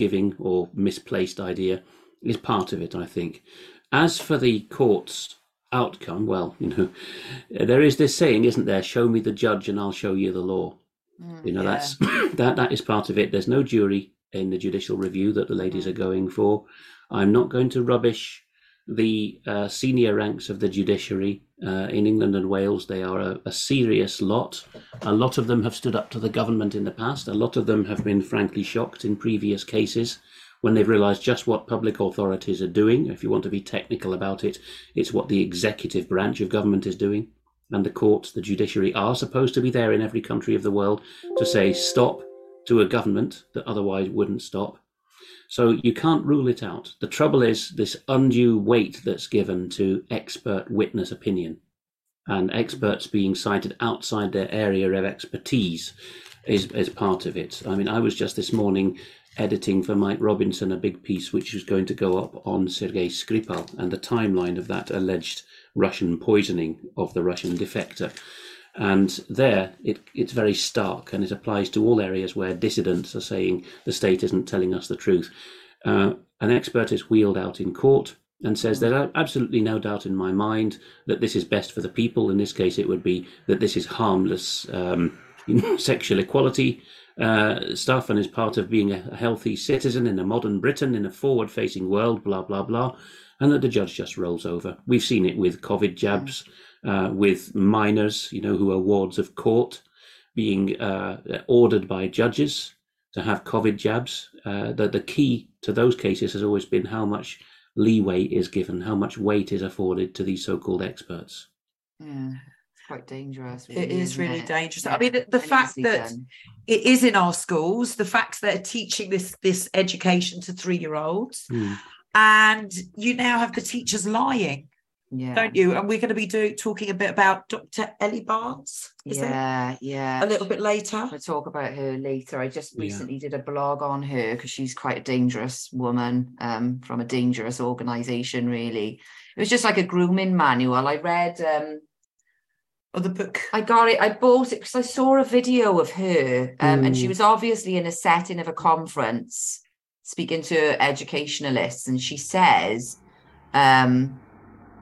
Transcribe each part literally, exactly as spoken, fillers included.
giving or misplaced idea is part of it, I think. As for the court's outcome, well, you know, there is this saying, isn't there? Show me the judge and I'll show you the law. Mm, you know, yeah. that's that that is part of it. There's no jury in the judicial review that the ladies mm. are going for. I'm not going to rubbish the uh, senior ranks of the judiciary uh, in England and Wales. They are a, a serious lot. A lot of them have stood up to the government in the past. A lot of them have been frankly shocked in previous cases when they've realised just what public authorities are doing. If you want to be technical about it, it's what the executive branch of government is doing. And the courts, the judiciary, are supposed to be there in every country of the world to say stop to a government that otherwise wouldn't stop. So you can't rule it out. The trouble is this undue weight that's given to expert witness opinion and experts being cited outside their area of expertise is, is part of it. I mean, I was just this morning editing for Mike Robinson a big piece which is going to go up on Sergei Skripal and the timeline of that alleged Russian poisoning of the Russian defector. And there it, it's very stark, and it applies to all areas where dissidents are saying the state isn't telling us the truth. Uh, an expert is wheeled out in court and says there's absolutely no doubt in my mind that this is best for the people. In this case, it would be that this is harmless um, sexual equality uh, stuff and is part of being a healthy citizen in a modern Britain, in a forward-facing world, blah, blah, blah, and that the judge just rolls over. We've seen it with COVID jabs. Uh, with minors, you know, who are wards of court being uh, ordered by judges to have COVID jabs. Uh, the, the key to those cases has always been how much leeway is given, how much weight is afforded to these so-called experts. Yeah, it's quite dangerous. Really, it is really it? dangerous. Yeah. I mean, the, the fact that done. it is in our schools, the fact that they're teaching this, this education to three-year-olds, mm. and you now have the teachers lying. Yeah. Don't you? And we're going to be doing talking a bit about Doctor Ellie Barnes. Is yeah, it? yeah. A little bit later. We'll talk about her later. I just recently yeah. did a blog on her because she's quite a dangerous woman um, from a dangerous organisation. Really, it was just like a grooming manual. I read. Um, Or the book. I got it. I bought it because I saw a video of her, um, mm. and she was obviously in a setting of a conference speaking to her educationalists, and she says. Um,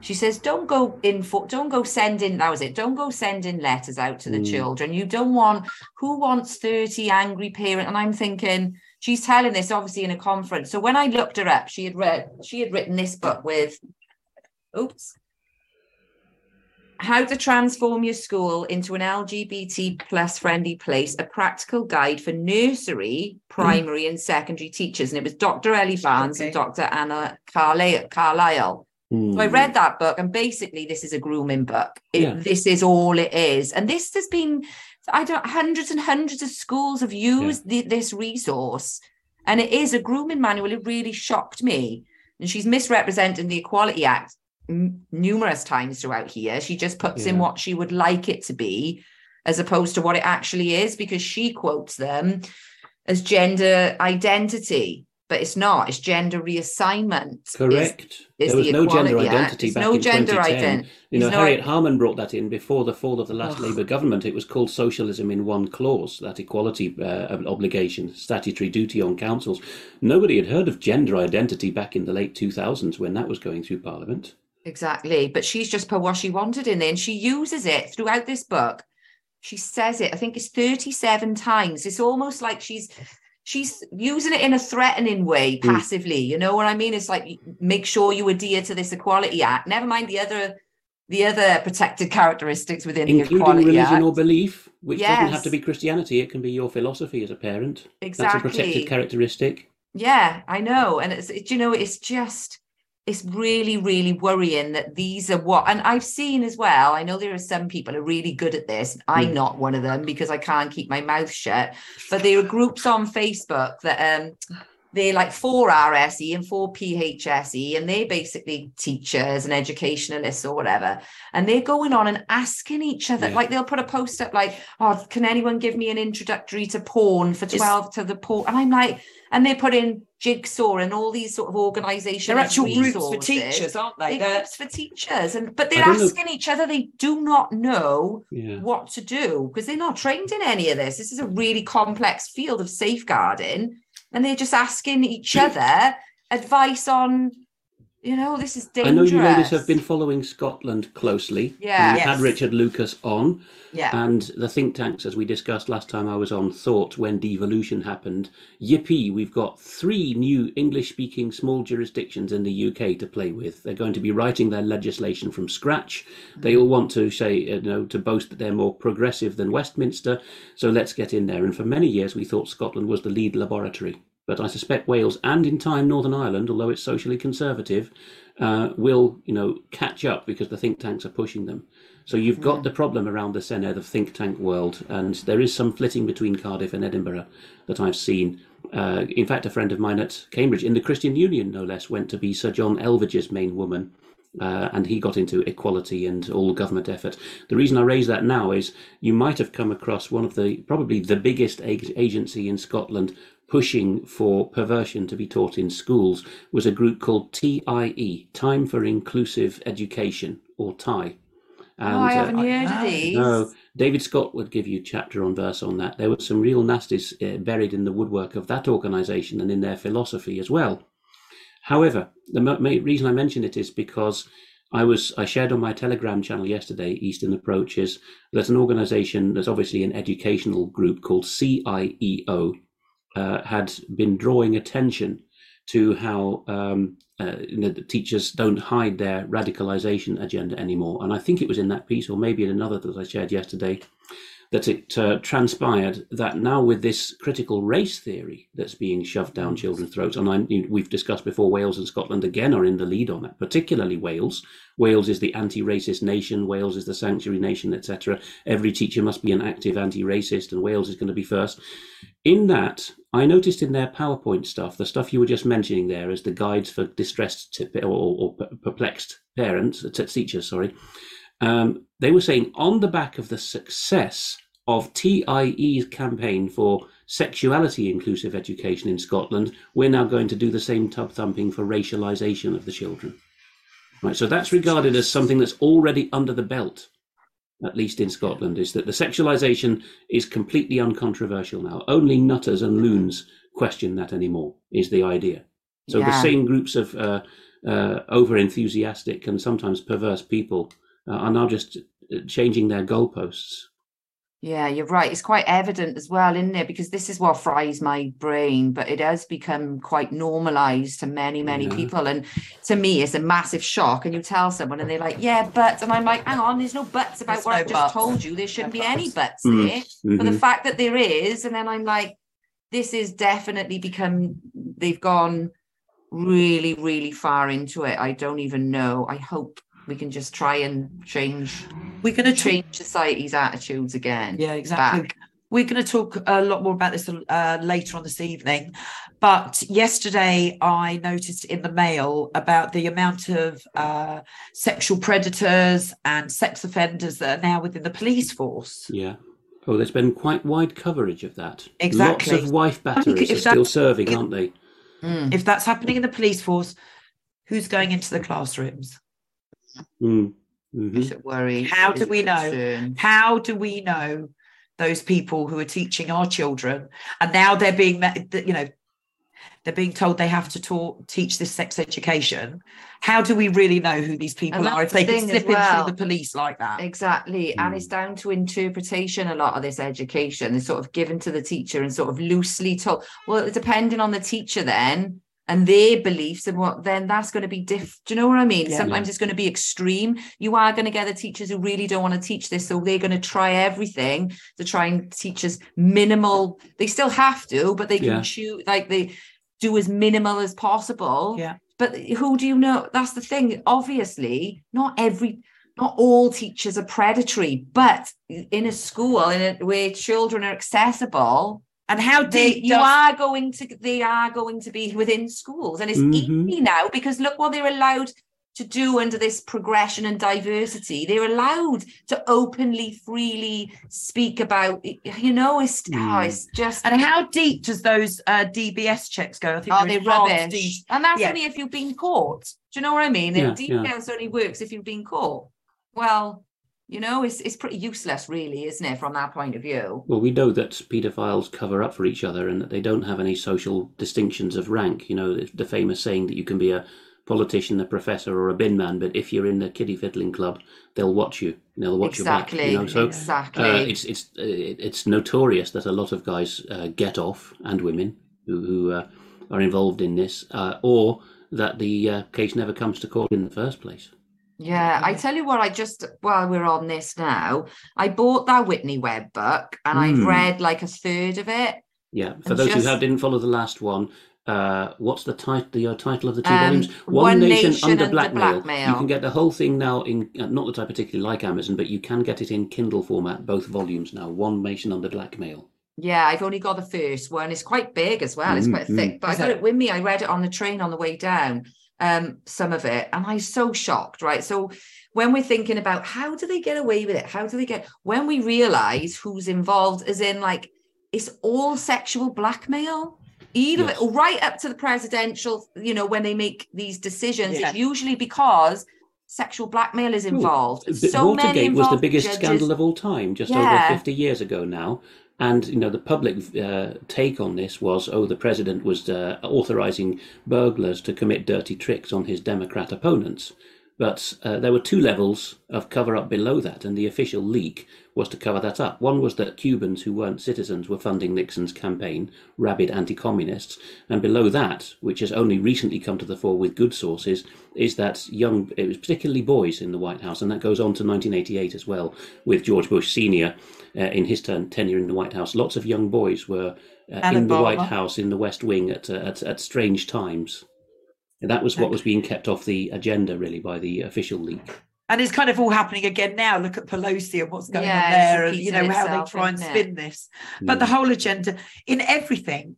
She says, don't go in for, don't go sending, that was it, don't go sending letters out to the mm. children. You don't want, who wants thirty angry parents? And I'm thinking, she's telling this obviously in a conference. So when I looked her up, she had read, she had written this book with, oops, How to Transform Your School into an L G B T plus Friendly Place, a Practical Guide for Nursery, Primary mm. and Secondary Teachers. And it was Doctor Ellie Barnes okay. and Doctor Anna Carlisle. So I read that book, and basically this is a grooming book. It, yeah. This is all it is. And this has been, I don't, hundreds and hundreds of schools have used yeah. the, this resource, and it is a grooming manual. It really shocked me. And she's misrepresenting the Equality Act m- numerous times throughout here. She just puts yeah. in what she would like it to be as opposed to what it actually is, because she quotes them as gender identity. But it's not. It's gender reassignment. Correct. It's, it's there was the no gender identity Act. back no in gender twenty ten. Ident- you know, no Harriet Harman brought that in before the fall of the last oh. Labour government. It was called socialism in one clause, that equality uh, obligation, statutory duty on councils. Nobody had heard of gender identity back in the late two thousands when that was going through Parliament. Exactly. But she's just put what she wanted in there, and she uses it throughout this book. She says it, I think it's thirty-seven times. It's almost like she's... She's using it in a threatening way, passively. You know what I mean? It's like, make sure you adhere to this Equality Act. Never mind the other, the other protected characteristics within the Equality Act, including religion or belief, which yes. doesn't have to be Christianity. It can be your philosophy as a parent. Exactly, that's a protected characteristic. Yeah, I know, and it's it, you know, it's just, it's really, really worrying that these are what. And I've seen as well, I know there are some people who are really good at this. And I'm mm. not one of them because I can't keep my mouth shut. But there are groups on Facebook that um, they're like for R S E and for P H S E. And they're basically teachers and educationalists or whatever. And they're going on and asking each other. Yeah. Like they'll put a post up like, oh, can anyone give me an introductory to porn for twelve it's- to the porn? And I'm like, and they put in Jigsaw and all these sort of organisations. They're actual resources. Groups for teachers, aren't they? They're, they're groups for teachers. And but they're asking know. each other. They do not know yeah. what to do because they're not trained in any of this. This is a really complex field of safeguarding. and they're just asking each other advice on, you know, this is dangerous. I know you ladies have been following Scotland closely. Yeah. We've yes. had Richard Lucas on. Yeah. And the think tanks, as we discussed last time I was on, thought when devolution happened, yippee, we've got three new English-speaking small jurisdictions in the U K to play with. They're going to be writing their legislation from scratch. Mm-hmm. They all want to say, you know, to boast that they're more progressive than Westminster. So let's get in there. And for many years, we thought Scotland was the lead laboratory. But I suspect Wales and in time Northern Ireland, although it's socially conservative, uh, will, you know, catch up because the think tanks are pushing them. So you've got yeah. the problem around the Senedd of think tank world. And there is some flitting between Cardiff and Edinburgh that I've seen. Uh, in fact, a friend of mine at Cambridge in the Christian Union, no less, went to be Sir John Elvidge's main woman. Uh, and he got into equality and all government effort. The reason I raise that now is you might have come across one of the probably the biggest ag- agency in Scotland pushing for perversion to be taught in schools was a group called T I E, Time for Inclusive Education, or T I E. And, oh, I haven't uh, heard I, of these. No, David Scott would give you chapter on verse on that. There were some real nasties uh, buried in the woodwork of that organisation and in their philosophy as well. However, the m- reason I mention it is because I was I shared on my Telegram channel yesterday, Eastern Approaches, there's an organisation, there's obviously an educational group called C I E O, Uh, had been drawing attention to how um, uh, you know, the teachers don't hide their radicalization agenda anymore. And I think it was in that piece, or maybe in another that I shared yesterday, that it uh, transpired that now with this critical race theory that's being shoved down children's throats, and I, we've discussed before, Wales and Scotland again are in the lead on that, particularly Wales. Wales is the anti-racist nation, Wales is the sanctuary nation, et cetera. Every teacher must be an active anti-racist, and Wales is going to be first. In that, I noticed in their PowerPoint stuff, the stuff you were just mentioning there as the guides for distressed tip, or, or perplexed parents, teachers, sorry, um, they were saying on the back of the success of T I E's campaign for sexuality inclusive education in Scotland, we're now going to do the same tub thumping for racialisation of the children. Right, so that's regarded as something that's already under the belt, at least in Scotland, is that the sexualisation is completely uncontroversial now. Only nutters and loons question that anymore, is the idea. So yeah. the same groups of uh, uh, over-enthusiastic and sometimes perverse people uh, are now just changing their goalposts. Yeah, you're right. It's quite evident as well, isn't it? Because this is what fries my brain, but it has become quite normalised to many, many yeah. people. And to me, it's a massive shock. And you tell someone and they're like, yeah, but. And I'm like, hang on, there's no buts about there's what no I've buts. just told you. There shouldn't no be buts. any buts there. Mm-hmm. But the fact that there is, and then I'm like, this is definitely become, they've gone really, really far into it. I don't even know. I hope we can just try and change. We're going to change talk- society's attitudes again. Yeah, exactly. Back. We're going to talk a lot more about this uh, later on this evening. But yesterday I noticed in the mail about the amount of uh, sexual predators and sex offenders that are now within the police force. Yeah. Oh, there's been quite wide coverage of that. Exactly. Lots of wife batteries are still serving, aren't they? Mm. If that's happening in the police force, who's going into the classrooms? Mm. Mm-hmm. Is it worry? How do we know? Concern? How do we know those people who are teaching our children, and now they're being, you know, they're being told they have to talk, teach this sex education? How do we really know who these people are if they can slip well. in through the police like that? Exactly, mm. and it's down to interpretation. A lot of this education is sort of given to the teacher and sort of loosely told. Well, depending on the teacher, then. And their beliefs and what, then that's going to be diff. Do you know what I mean? Yeah, Sometimes yeah. it's going to be extreme. You are going to get the teachers who really don't want to teach this. So they're going to try everything to try and teach us minimal. They still have to, but they yeah. can choose, like they do as minimal as possible. Yeah. But who do you know? That's the thing. Obviously, not every, not all teachers are predatory, but in a school in a, where children are accessible, and how deep they, you does... are going to they are going to be within schools, and it's mm-hmm. easy now because look what they're allowed to do under this progression and diversity. They're allowed to openly, freely speak about, you know, it's, mm. oh, it's just. And how deep does those uh, D B S checks go? I think oh, they're rubbish, deep. and that's yeah. only if you've been caught. Do you know what I mean? Yeah, D B S yeah. only works if you've been caught. Well. You know, it's it's pretty useless, really, isn't it, from that point of view? Well, we know that paedophiles cover up for each other and that they don't have any social distinctions of rank. You know, the famous saying that you can be a politician, a professor, or a bin man, but if you're in the kiddie fiddling club, they'll watch you. They'll watch exactly, your back. You know? So, exactly. Uh, it's it's it's notorious that a lot of guys uh, get off, and women who, who uh, are involved in this, uh, or that the uh, case never comes to court in the first place. Yeah, I tell you what, I just, while we're on this now, I bought that Whitney Webb book and mm. I've read like a third of it. Yeah, for those just... who have, didn't follow the last one, uh, what's the, tit- the uh, title of the two um, volumes? One, One Nation, Nation Under, Under Blackmail. Blackmail. You can get the whole thing now in, uh, not that I particularly like Amazon, but you can get it in Kindle format, both volumes now, One Nation Under Blackmail. Yeah, I've only got the first one. It's quite big as well. It's mm, quite mm. thick, but is I got that... it with me. I read it on the train on the way down. Um, some of it, and I'm so shocked, right? So when we're thinking about how do they get away with it, how do they get, when we realize who's involved, as in like it's all sexual blackmail, either yes. right up to the presidential, you know, when they make these decisions, yeah. it's usually because sexual blackmail is involved. Ooh, so Watergate many involved was the biggest judges. Scandal of all time, just yeah. over fifty years ago now. And, you know, the public uh, take on this was, oh, the president was uh, authorizing burglars to commit dirty tricks on his Democrat opponents. But uh, there were two levels of cover-up below that, and the official leak was to cover that up. One was that Cubans who weren't citizens were funding Nixon's campaign, rabid anti-communists. And below that, which has only recently come to the fore with good sources, is that young, it was particularly boys in the White House, and that goes on to nineteen eighty-eight as well, with George Bush Senior uh, in his turn, tenure in the White House. Lots of young boys were uh, in the White House, in the West Wing at uh, at, at strange times. That was what was being kept off the agenda, really, by the official leak. And it's kind of all happening again now. Look at Pelosi and what's going yeah, on there, and you know itself, how they try and spin it? This. But yeah. the whole agenda in everything,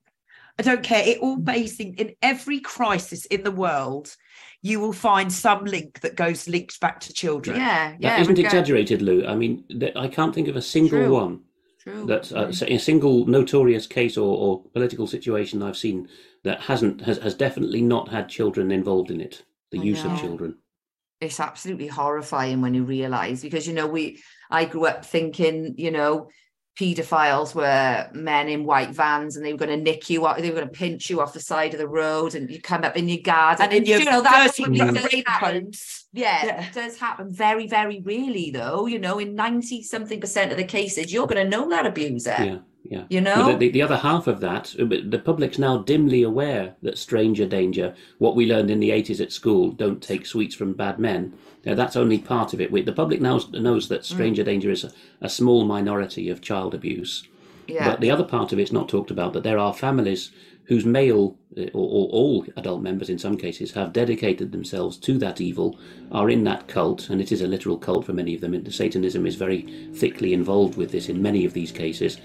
I don't care. It all basing in every crisis in the world, you will find some link that goes linked back to children. Yeah, yeah. That isn't exaggerated, Lou. I mean, th- I can't think of a single True. one. True. That uh, a single notorious case or, or political situation I've seen that hasn't has, has definitely not had children involved in it. The I use know. of children. It's absolutely horrifying when you realise, because you know we I grew up thinking you know paedophiles were men in white vans and they were going to nick you, they were going to pinch you off the side of the road, and you come up in your garden and, and in you your know that rape homes. Yeah, yeah, it does happen very, very rarely though. You know, in ninety something percent of the cases, you're going to know that abuser. Yeah, yeah. You know, well, the, the other half of that, the public's now dimly aware that stranger danger. What we learned in the eighties at school, don't take sweets from bad men. Now, that's only part of it. We, the public now knows that stranger mm. danger is a, a small minority of child abuse. Yeah. But the other part of it's not talked about, that there are families whose male or, or all adult members in some cases have dedicated themselves to that evil, are in that cult, and it is a literal cult for many of them. And Satanism is very thickly involved with this in many of these cases,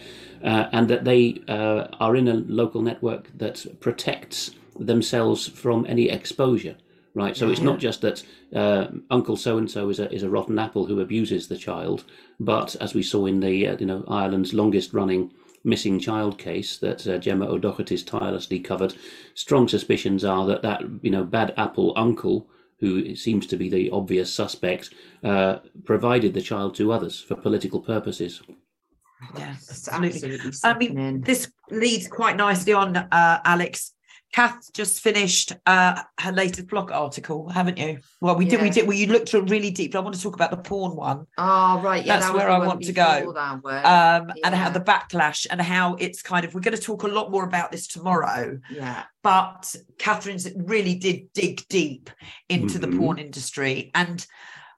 uh, and that they uh, are in a local network that protects themselves from any exposure. Right, so yeah. it's not just that uh, Uncle So and So is a is a rotten apple who abuses the child, but as we saw in the uh, you know Ireland's longest running missing child case that uh, Gemma O'Doherty's tirelessly covered, strong suspicions are that that you know bad apple uncle, who seems to be the obvious suspect, uh, provided the child to others for political purposes. Yes, absolutely. absolutely. I mean, this leads quite nicely on, uh, Alex. Kath just finished uh, her latest blog article, haven't you? Well, we yeah. did. We did. Well, you looked really deeply. I want to talk about the porn one. Oh, right. Yeah, that's that where I want to go. Um, yeah. And how the backlash and how it's kind of. We're going to talk a lot more about this tomorrow. Yeah. But Catherine's really did dig deep into mm-hmm. the porn industry, and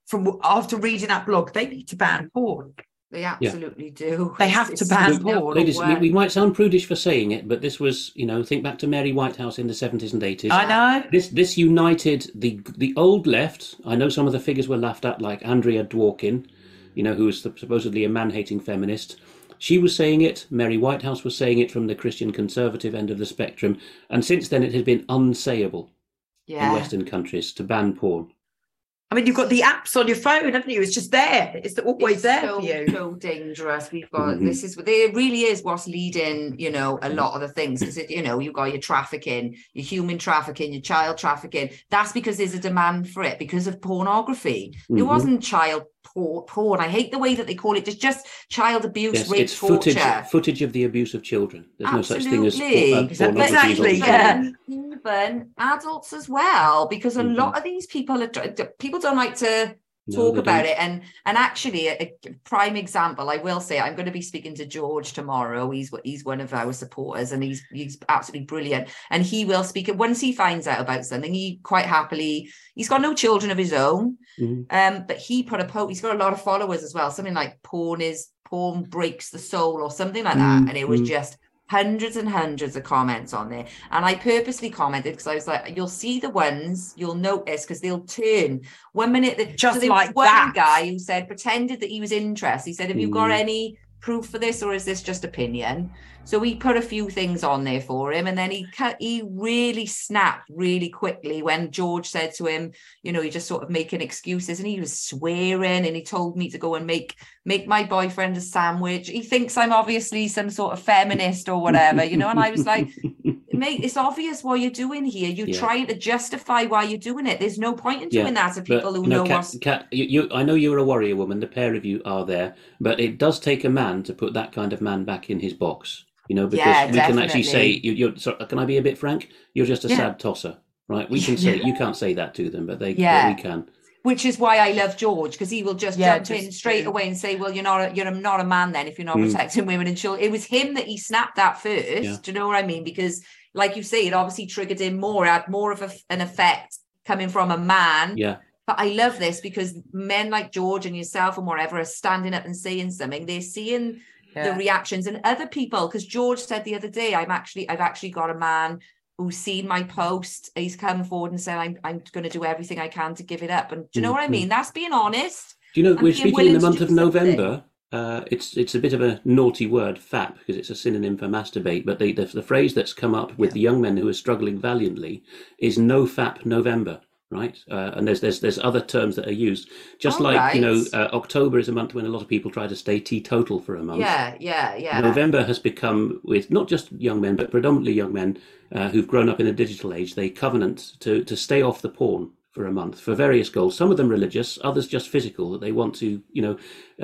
from after reading that blog, they need to ban porn. They absolutely yeah. do. They have it's, to ban porn. We, we might sound prudish for saying it, but this was, you know, think back to Mary Whitehouse in the seventies and eighties. I know. This this united the the old left. I know some of the figures were laughed at, like Andrea Dworkin, you know, who was the, supposedly a man-hating feminist. She was saying it. Mary Whitehouse was saying it from the Christian conservative end of the spectrum. And since then, it has been unsayable yeah. in Western countries to ban porn. I mean, you've got the apps on your phone, haven't you? It's just there. It's always it's there so, for you. So dangerous. We've got mm-hmm. this is it really is what's leading, you know, a lot of the things, because you know you've got your trafficking, your human trafficking, your child trafficking. That's because there's a demand for it because of pornography. Mm-hmm. There wasn't child porn. porn. I hate the way that they call it. It's just child abuse, yes, rape, it's torture. Footage, footage of the abuse of children. There's Absolutely. no such thing as exactly. Exactly. Yeah. Even adults as well, because a mm-hmm. lot of these people are people don't like to talk no, about don't. it. And and actually, a, a prime example, I will say, I'm going to be speaking to George tomorrow. He's he's one of our supporters, and he's he's absolutely brilliant. And he will speak. Once he finds out about something, he quite happily, he's got no children of his own, mm-hmm. um, but he put a post, he's got a lot of followers as well, something like porn is, porn breaks the soul or something like that. Mm-hmm. And it was just hundreds and hundreds of comments on there. And I purposely commented because I was like, you'll see the ones, you'll notice, because they'll turn one minute. The, Just so there like was one that. guy who said, pretended that he was interested. He said, have mm. you got any proof for this, or is this just opinion? So we put a few things on there for him, and then he cut, he really snapped really quickly when George said to him, you know, you're just sort of making excuses, and he was swearing, and he told me to go and make make my boyfriend a sandwich. He thinks I'm obviously some sort of feminist or whatever, you know. And I was like, mate, it's obvious what you're doing here. You're yeah. trying to justify why you're doing it. There's no point in doing yeah. that to people but, who you know, know Kat, what's... Kat, you, you, I know you're a warrior woman, the pair of you are there, but it does take a man to put that kind of man back in his box, you know, because yeah, we definitely. can actually say, you, you're, sorry, can I be a bit frank? You're just a yeah. sad tosser, right? We can say, yeah. you can't say that to them, but they yeah. but we can. Which is why I love George, because he will just yeah, jump just, in straight away and say, well, you're not a, you're not a man then if you're not mm. protecting women and children. It was him that he snapped that first, yeah. do you know what I mean? Because like you say, it obviously triggered him more, had more of a, an effect coming from a man. Yeah. But I love this because men like George and yourself and whatever are standing up and saying something. They're seeing yeah. the reactions, and other people, because George said the other day, I'm actually, I've actually got a man who's seen my post. He's come forward and said, I'm, I'm going to do everything I can to give it up. And do you know mm-hmm. what I mean? That's being honest. Do you know, we're speaking in the month of November. Uh, it's it's a bit of a naughty word, fap, because it's a synonym for masturbate. But the, the, the phrase that's come up with yeah. the young men who are struggling valiantly is no fap November, right? Uh, and there's there's there's other terms that are used. Just All like, right. you know, uh, October is a month when a lot of people try to stay teetotal for a month. Yeah, yeah, yeah. November has become, with not just young men, but predominantly young men uh, who've grown up in a digital age, they covenant to, to stay off the porn for a month for various goals, some of them religious, others just physical, that they want to, you know,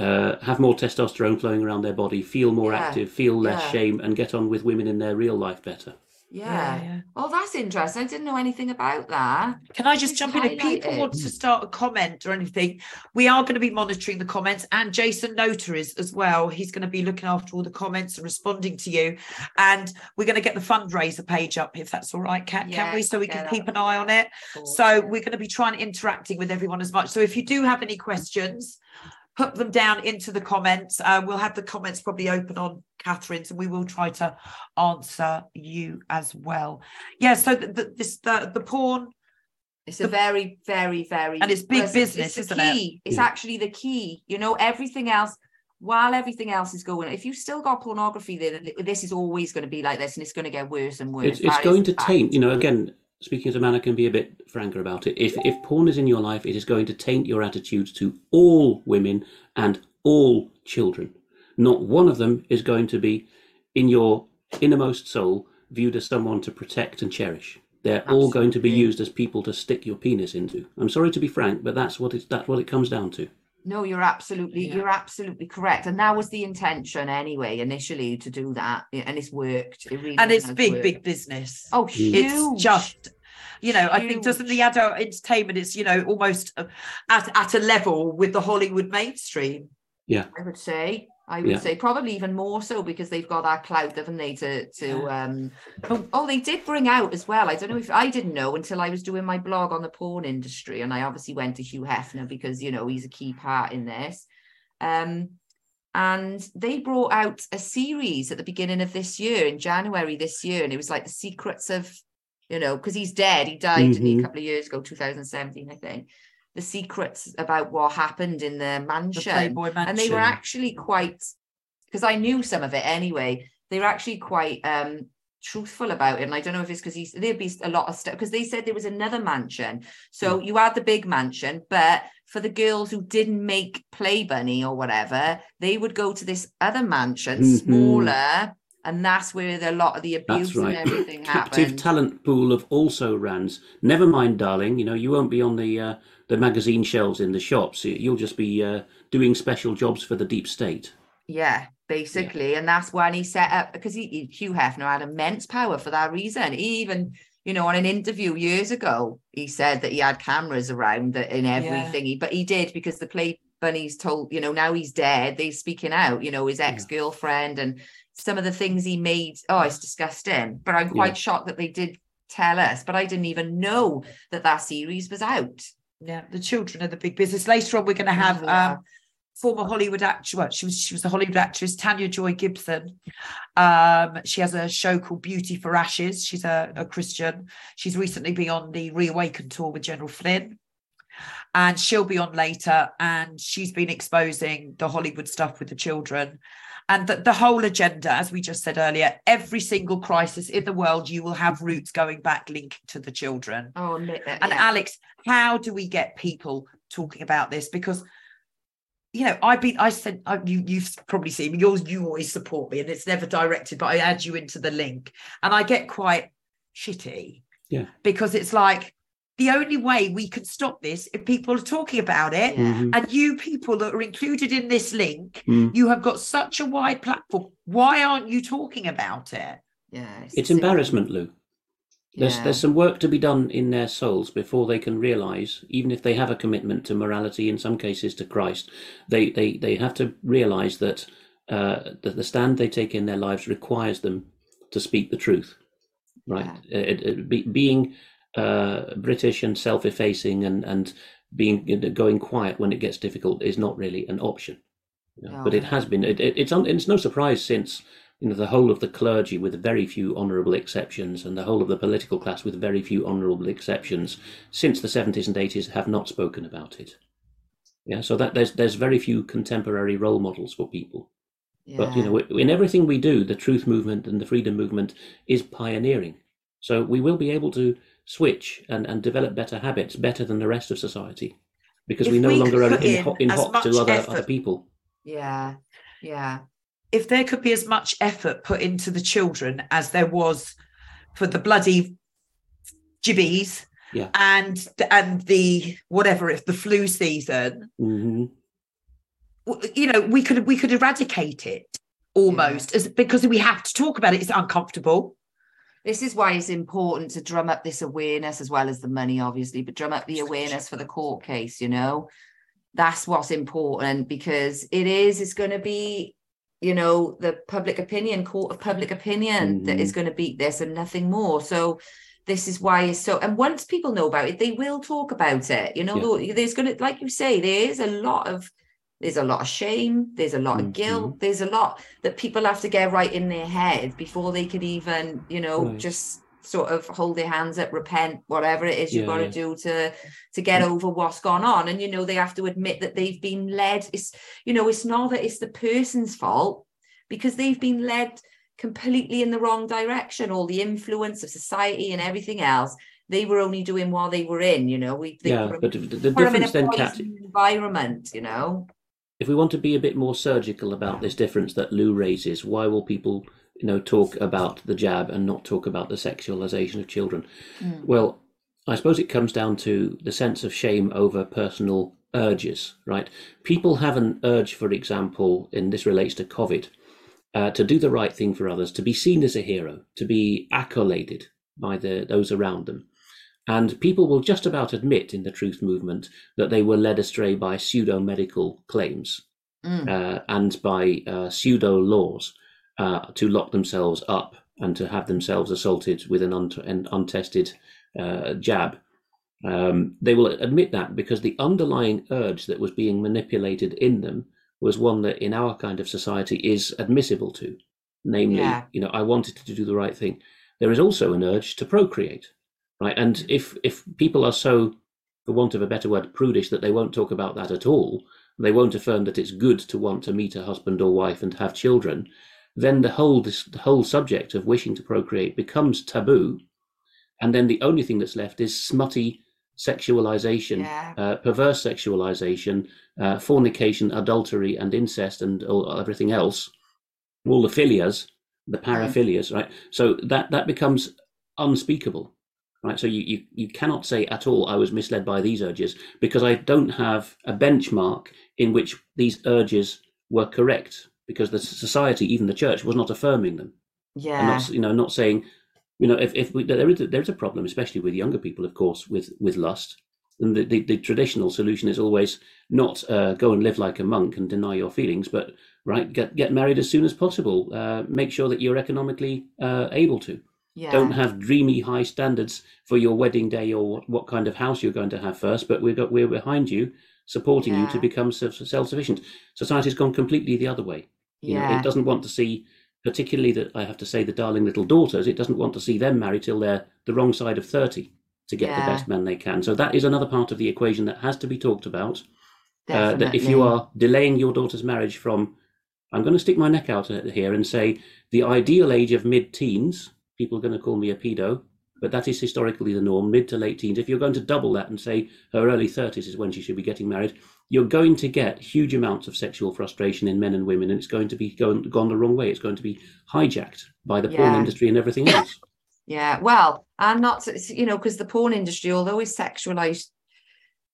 uh, have more testosterone flowing around their body, feel more yeah. active, feel less yeah. shame, and get on with women in their real life better. Yeah. yeah, yeah. Oh, that's interesting. I didn't know anything about that. Can I just, just jump in? If people want to start a comment or anything, we are going to be monitoring the comments, and Jason Noter is as well. He's going to be looking after all the comments and responding to you. And we're going to get the fundraiser page up, if that's all right, Kat, yeah, can we? So we yeah, can keep an eye on it. Cool. So we're going to be trying to interacting with everyone as much. So if you do have any questions, put them down into the comments. Uh, we'll have the comments probably open on Catherine's, and we will try to answer you as well. Yeah, so the, the, this, the, the porn... It's the, a very, very, very... And it's big business, it's, it's isn't key. it? It's yeah. actually the key. You know, everything else, while everything else is going on, if you've still got pornography there, this is always going to be like this, and it's going to get worse and worse. It's, it's going to taint, you know, again... Speaking as a man, I can be a bit franker about it. If if porn is in your life, it is going to taint your attitudes to all women and all children. Not one of them is going to be, in your innermost soul, viewed as someone to protect and cherish. They're Absolutely. all going to be used as people to stick your penis into. I'm sorry to be frank, but that's what it's that's what it comes down to. No, you're absolutely, yeah. you're absolutely correct. And that was the intention anyway, initially, to do that. And it's worked. It really and it's big, worked. big business. Oh, huge. It's just, you know, huge. I think doesn't the adult entertainment, it's, you know, almost at, at a level with the Hollywood mainstream. Yeah. I would say. I would yeah. say probably even more so, because they've got that clout, haven't they, to, to um oh, they did bring out as well, I don't know if I didn't know until I was doing my blog on the porn industry, and I obviously went to Hugh Hefner because, you know, he's a key part in this, um and they brought out a series at the beginning of this year, in January this year, and it was like the secrets of, you know, because he's dead, he died mm-hmm. a couple of years ago, twenty seventeen, I think. The secrets about what happened in their mansion. The Playboy mansion. And they were actually quite, because I knew some of it anyway, they were actually quite um, truthful about it. And I don't know if it's because there'd be a lot of stuff, because they said there was another mansion. So mm. you had the big mansion, but for the girls who didn't make Play Bunny or whatever, they would go to this other mansion, mm-hmm. smaller, And that's where the, a lot of the abuse that's right. and everything happens. Captive talent pool of also rans. Never mind, darling, you know, you won't be on the uh, the magazine shelves in the shops. You'll just be uh, doing special jobs for the deep state. Yeah, basically. Yeah. And that's when he set up, because he, he, Hugh Hefner had immense power for that reason. He even, you know, on an interview years ago, he said that he had cameras around in everything. Yeah. He, but he did because the Play Bunny's told, you know, now he's dead. They're speaking out, you know, his ex-girlfriend and... some of the things he made, oh, it's disgusting. But I'm quite yeah. shocked that they did tell us. But I didn't even know that that series was out. Yeah, the children of the big business. Later on, we're going to have yeah. um, former Hollywood actress. Well, she was she was the Hollywood actress Tanya Joy Gibson. Um, she has a show called Beauty for Ashes. She's a, a Christian. She's recently been on the Reawaken tour with General Flynn. And she'll be on later. And she's been exposing the Hollywood stuff with the children. And the, the whole agenda, as we just said earlier, every single crisis in the world, you will have roots going back linked to the children. Oh, no, yeah. And Alex, how do we get people talking about this? Because, you know, I've been, I said, I, you, you've probably seen me, yours, you always support me and it's never directed, but I add you into the link and I get quite shitty. Yeah. Because it's like, the only way we can stop this if people are talking about it. Mm-hmm. And you people that are included in this link, mm. you have got such a wide platform. Why aren't you talking about it? Yeah, It's, it's embarrassment, Lou. There's yeah. there's some work to be done in their souls before they can realise, even if they have a commitment to morality, in some cases to Christ, they they, they have to realise that uh, the, the stand they take in their lives requires them to speak the truth. Right? Yeah. It, it, be, being... Uh, British and self-effacing and and being going quiet when it gets difficult is not really an option, you know? Oh. But it has been. It, it, it's un, it's no surprise since, you know, the whole of the clergy, with very few honourable exceptions, and the whole of the political class, with very few honourable exceptions, since the seventies and eighties have not spoken about it. Yeah, so that there's there's very few contemporary role models for people. Yeah. But you know, in everything we do, the truth movement and the freedom movement is pioneering. So we will be able to switch and, and develop better habits, better than the rest of society, because if we no we longer are in, in hot, in hot to other, other people. Yeah, yeah. If there could be as much effort put into the children as there was for the bloody jibbies yeah. and and the whatever, if the flu season, mm-hmm. you know, we could we could eradicate it almost yeah. as, because we have to talk about it. It's uncomfortable. This is why it's important to drum up this awareness, as well as the money, obviously, but drum up the awareness for the court case, you know. That's what's important, because it is, it's going to be, you know, the public opinion, court of public opinion mm-hmm. that is going to beat this and nothing more. So this is why it's so, and once people know about it, they will talk about it. You know, yeah. there's going to, like you say, there is a lot of, there's a lot of shame, there's a lot of guilt, mm-hmm. there's a lot that people have to get right in their head before they could even, you know, right. just sort of hold their hands up, repent, whatever it is yeah, you've got yeah. to do to to get yeah. over what's gone on. And, you know, they have to admit that they've been led. It's, you know, it's not that it's the person's fault, because they've been led completely in the wrong direction, all the influence of society and everything else. They were only doing while they were in, you know, we they yeah, were, but the, the difference then, Kat, environment, you know. If we want to be a bit more surgical about this difference that Lou raises, why will people, you know, talk about the jab and not talk about the sexualization of children? Mm. Well, I suppose it comes down to the sense of shame over personal urges, right? People have an urge, for example, and this relates to COVID, uh, to do the right thing for others, to be seen as a hero, to be accoladed by the those around them. And people will just about admit in the truth movement that they were led astray by pseudo-medical claims mm. uh, and by uh, pseudo-laws uh, to lock themselves up and to have themselves assaulted with an, un- an untested uh, jab. Um, they will admit that because the underlying urge that was being manipulated in them was one that in our kind of society is admissible to. Namely, yeah. you know, I wanted to do the right thing. There is also an urge to procreate. Right. And if, if people are so, for want of a better word, prudish that they won't talk about that at all, they won't affirm that it's good to want to meet a husband or wife and have children, then the whole this, the whole subject of wishing to procreate becomes taboo. And then the only thing that's left is smutty sexualization, yeah. uh, perverse sexualization, uh, fornication, adultery and incest and all, everything else, all the filias the paraphilias, right? So that that becomes unspeakable, right? So you, you you cannot say at all, I was misled by these urges, because I don't have a benchmark in which these urges were correct, because the society, even the church, was not affirming them. Yeah. And not, you know, not saying, you know, if, if we, there is a, there is a problem, especially with younger people, of course, with with lust. And the, the, the traditional solution is always not uh, go and live like a monk and deny your feelings, but right, get get married as soon as possible. Uh, make sure that you're economically uh, able to. Yeah. Don't have dreamy high standards for your wedding day or what, what kind of house you're going to have first, but we've got we're behind you, supporting yeah. you to become self-sufficient. Society's gone completely the other way. You yeah. know, it doesn't want to see, particularly that I have to say, the darling little daughters. It doesn't want to see them marry till they're the wrong side of thirty. To get yeah. the best man they can. So that is another part of the equation that has to be talked about. Uh, that if you are delaying your daughter's marriage from, I'm going to stick my neck out here and say the ideal age of mid-teens, people are going to call me a pedo, but that is historically the norm, mid to late teens. If you're going to double that and say her early thirties is when she should be getting married, you're going to get huge amounts of sexual frustration in men and women, and it's going to be going, gone the wrong way. It's going to be hijacked by the yeah. porn industry and everything else. Yeah, well, I'm not, you know, because the porn industry, although it's sexualized,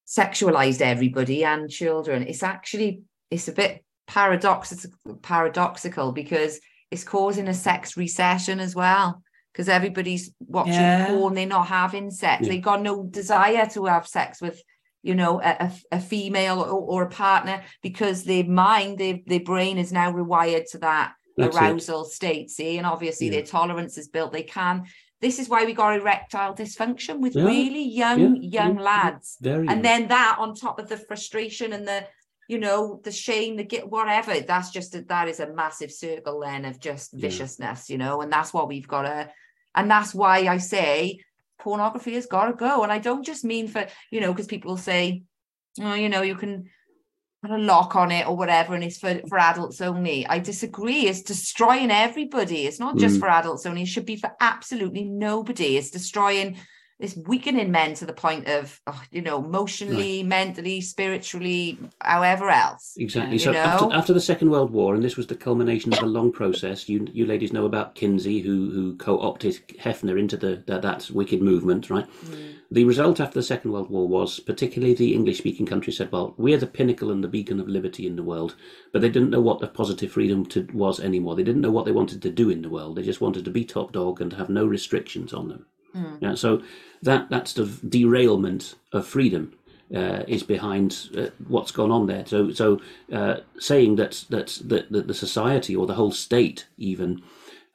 sexualized everybody and children, it's actually, it's a bit paradoxical, paradoxical because it's causing a sex recession as well, because everybody's watching yeah. porn, they're not having sex, yeah. they've got no desire to have sex with, you know, a, a female or, or a partner, because their mind, their, their brain is now rewired to that. That's arousal it. state, see, and obviously yeah. their tolerance is built. They can. This is why we got erectile dysfunction with yeah. really young, yeah. young yeah. lads. Very and young. Then that on top of the frustration and the, you know, the shame, the guilt, whatever. That's just a, that is a massive circle then of just viciousness, yeah. you know. And that's what we've got to. And that's why I say pornography has got to go. And I don't just mean for, you know, because people say, oh, you know, you can. Put a lock on it or whatever, and it's for, for adults only. I disagree. It's destroying everybody. It's not just mm. for adults only. It should be for absolutely nobody. It's destroying, it's weakening men to the point of, oh, you know, emotionally, right. mentally, spiritually, however else. Exactly. So after, after the Second World War, and this was the culmination of a long process, you you ladies know about Kinsey, who who co-opted Hefner into the, the that wicked movement, right? Mm. The result after the Second World War was, particularly the English-speaking countries said, well, we're the pinnacle and the beacon of liberty in the world, but they didn't know what a positive freedom to, was anymore. They didn't know what they wanted to do in the world. They just wanted to be top dog and have no restrictions on them. Mm. Yeah, so that, that sort of derailment of freedom uh, is behind uh, what's gone on there. So so uh, saying that, that, that, that the society or the whole state even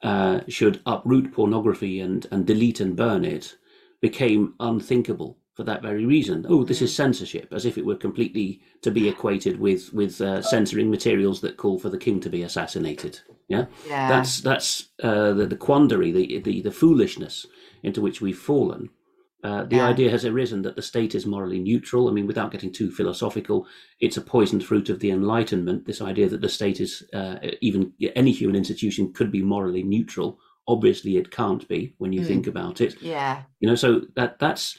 uh, should uproot pornography and, and delete and burn it became unthinkable for that very reason. Oh, this is censorship, as if it were completely to be equated with with uh, censoring materials that call for the king to be assassinated. Yeah, yeah. that's that's uh, the, the quandary, the, the the foolishness into which we've fallen. Uh, the yeah. idea has arisen that the state is morally neutral. I mean, without getting too philosophical, it's a poisoned fruit of the Enlightenment. This idea that the state is uh, even any human institution could be morally neutral. Obviously, it can't be when you mm. think about it. Yeah, you know. So that that's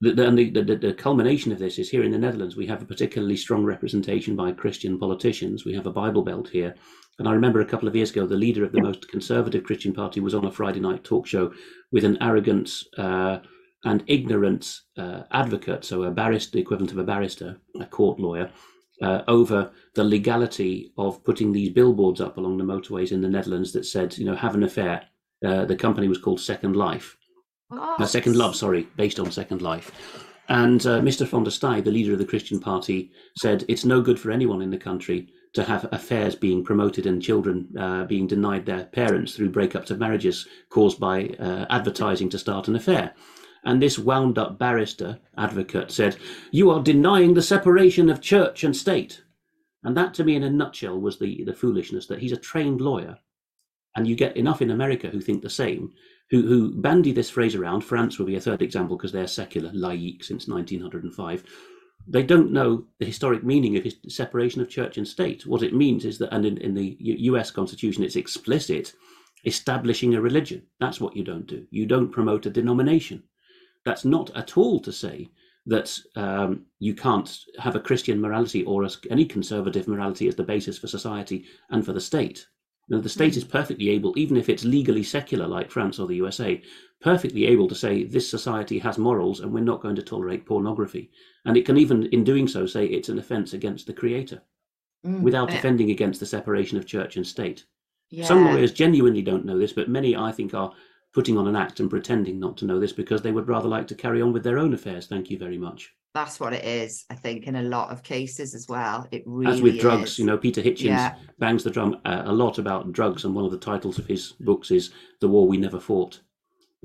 the the, and the the the culmination of this is here in the Netherlands. We have a particularly strong representation by Christian politicians. We have a Bible Belt here, and I remember a couple of years ago, the leader of the most conservative Christian party was on a Friday night talk show with an arrogant uh, and ignorant uh, advocate, so a barrister, the equivalent of a barrister, a court lawyer. Uh, over the legality of putting these billboards up along the motorways in the Netherlands that said, you know, have an affair. Uh, the company was called Second Life. Oh. Uh, Second Love, sorry, based on Second Life. And uh, Mister von der Staaij, the leader of the Christian Party, said it's no good for anyone in the country to have affairs being promoted and children uh, being denied their parents through breakups of marriages caused by uh, advertising to start an affair. And this wound up barrister advocate said, you are denying the separation of church and state. And that, to me, in a nutshell, was the, the foolishness that he's a trained lawyer. And you get enough in America who think the same, who who bandy this phrase around. France will be a third example because they're secular, laïque since nineteen oh five. They don't know the historic meaning of his separation of church and state. What it means is that, and in, in the U S Constitution, it's explicit, establishing a religion. That's what you don't do. You don't promote a denomination. That's not at all to say that um, you can't have a Christian morality or a, any conservative morality as the basis for society and for the state. You know, the state is perfectly able, even if it's legally secular like France or the U S A, perfectly able to say this society has morals and we're not going to tolerate pornography. And it can even in doing so say it's an offense against the creator mm, without I, offending against the separation of church and state. Yeah. Some lawyers genuinely don't know this, but many I think are putting on an act and pretending not to know this because they would rather like to carry on with their own affairs. Thank you very much. That's what it is, I think, in a lot of cases as well. It really As with drugs, is. you know, Peter Hitchens yeah. bangs the drum uh, a lot about drugs, and one of the titles of his books is The War We Never Fought.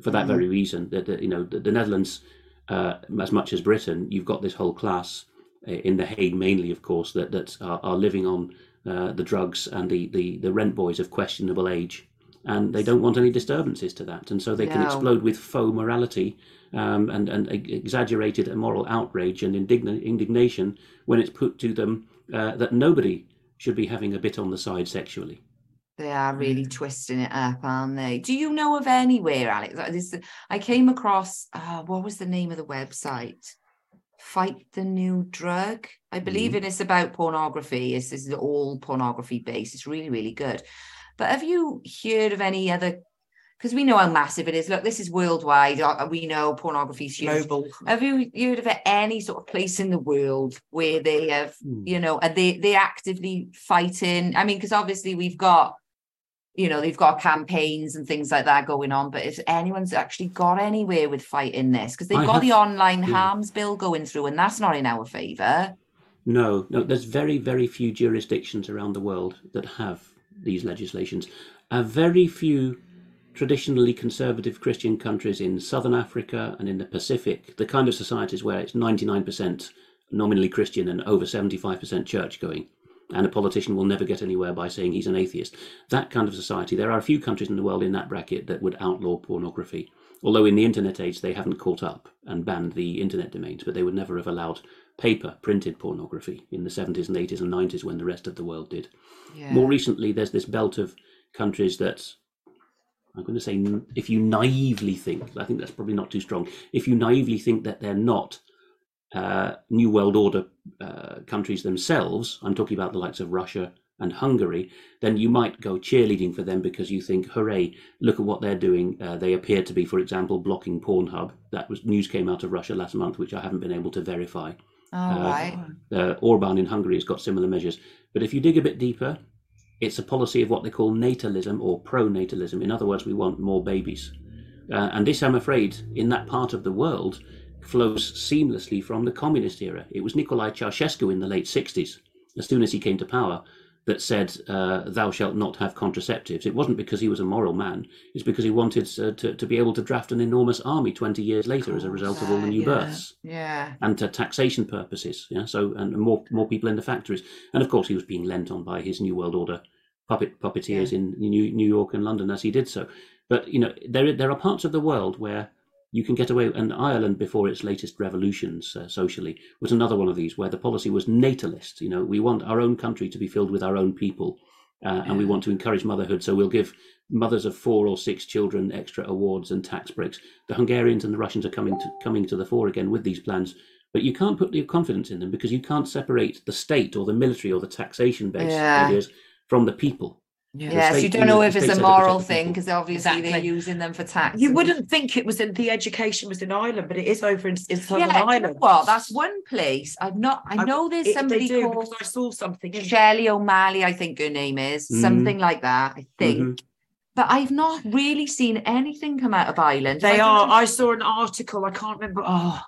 For that mm. very reason, that you know, the, the Netherlands, uh, as much as Britain, you've got this whole class uh, in The Hague, mainly, of course, that that are, are living on uh, the drugs and the, the, the rent boys of questionable age. And they don't want any disturbances to that. And so they no. can explode with faux morality um, and, and exaggerated immoral outrage and indign- indignation when it's put to them uh, that nobody should be having a bit on the side sexually. They are really twisting it up, aren't they? Do you know of anywhere, Alex? This, I came across, uh, what was the name of the website? Fight the New Drug. I believe mm. it is about pornography. It's, it's all pornography based. It's really, really good. But have you heard of any other, because we know how massive it is. Look, this is worldwide. We know pornography is huge. Global. Have you heard of any sort of place in the world where they have, mm. you know, are they, they actively fighting? I mean, because obviously we've got, you know, they've got campaigns and things like that going on. But if anyone's actually got anywhere with fighting this, because they've I got have, the online yeah. harms bill going through, and that's not in our favour. No, no, there's very, very few jurisdictions around the world that have these legislations. A very few traditionally conservative Christian countries in Southern Africa and in the Pacific, the kind of societies where it's ninety-nine percent nominally Christian and over seventy-five percent church going, and a politician will never get anywhere by saying he's an atheist. That kind of society, there are a few countries in the world in that bracket that would outlaw pornography, although in the internet age they haven't caught up and banned the internet domains, but they would never have allowed paper printed pornography in the seventies and eighties and nineties when the rest of the world did. Yeah. More recently, there's this belt of countries that I'm going to say, if you naively think, I think that's probably not too strong, if you naively think that they're not uh, New World Order uh, countries themselves, I'm talking about the likes of Russia and Hungary, then you might go cheerleading for them because you think, hooray, look at what they're doing. Uh, they appear to be, for example, blocking Pornhub. That was news came out of Russia last month, which I haven't been able to verify. Oh, uh, right. uh, Orbán in Hungary has got similar measures. But if you dig a bit deeper, it's a policy of what they call natalism or pro-natalism. In other words, we want more babies. Uh, and this, I'm afraid, in that part of the world, flows seamlessly from the communist era. It was Nicolae Ceausescu in the late sixties, as soon as he came to power, that said, uh, thou shalt not have contraceptives. It wasn't because he was a moral man. It's because he wanted uh, to, to be able to draft an enormous army twenty years later course, as a result uh, of all the new yeah, births. Yeah. And to taxation purposes. Yeah. So, and more more people in the factories. And of course, he was being lent on by his New World Order puppet puppeteers yeah. in New, New York and London as he did so. But, you know, there there are parts of the world where you can get away, and Ireland before its latest revolutions uh, socially was another one of these where the policy was natalist. You know, we want our own country to be filled with our own people uh, yeah. and we want to encourage motherhood. So we'll give mothers of four or six children extra awards and tax breaks. The Hungarians and the Russians are coming to, coming to the fore again with these plans, but you can't put your confidence in them because you can't separate the state or the military or the taxation based yeah. ideas from the people. Yes, yeah, so you don't know if it's a moral thing because obviously exactly. they're using them for tax. You wouldn't think it was in the education was in Ireland, but it is over in, in Southern yeah, Ireland. You know well, that's one place. I've not. I know there's somebody it, they do, called I saw something. Shirley O'Malley, I think her name is mm. something like that. I think. Mm-hmm. But I've not really seen anything come out of Ireland. They I are. Know. I saw an article. I can't remember. Oh.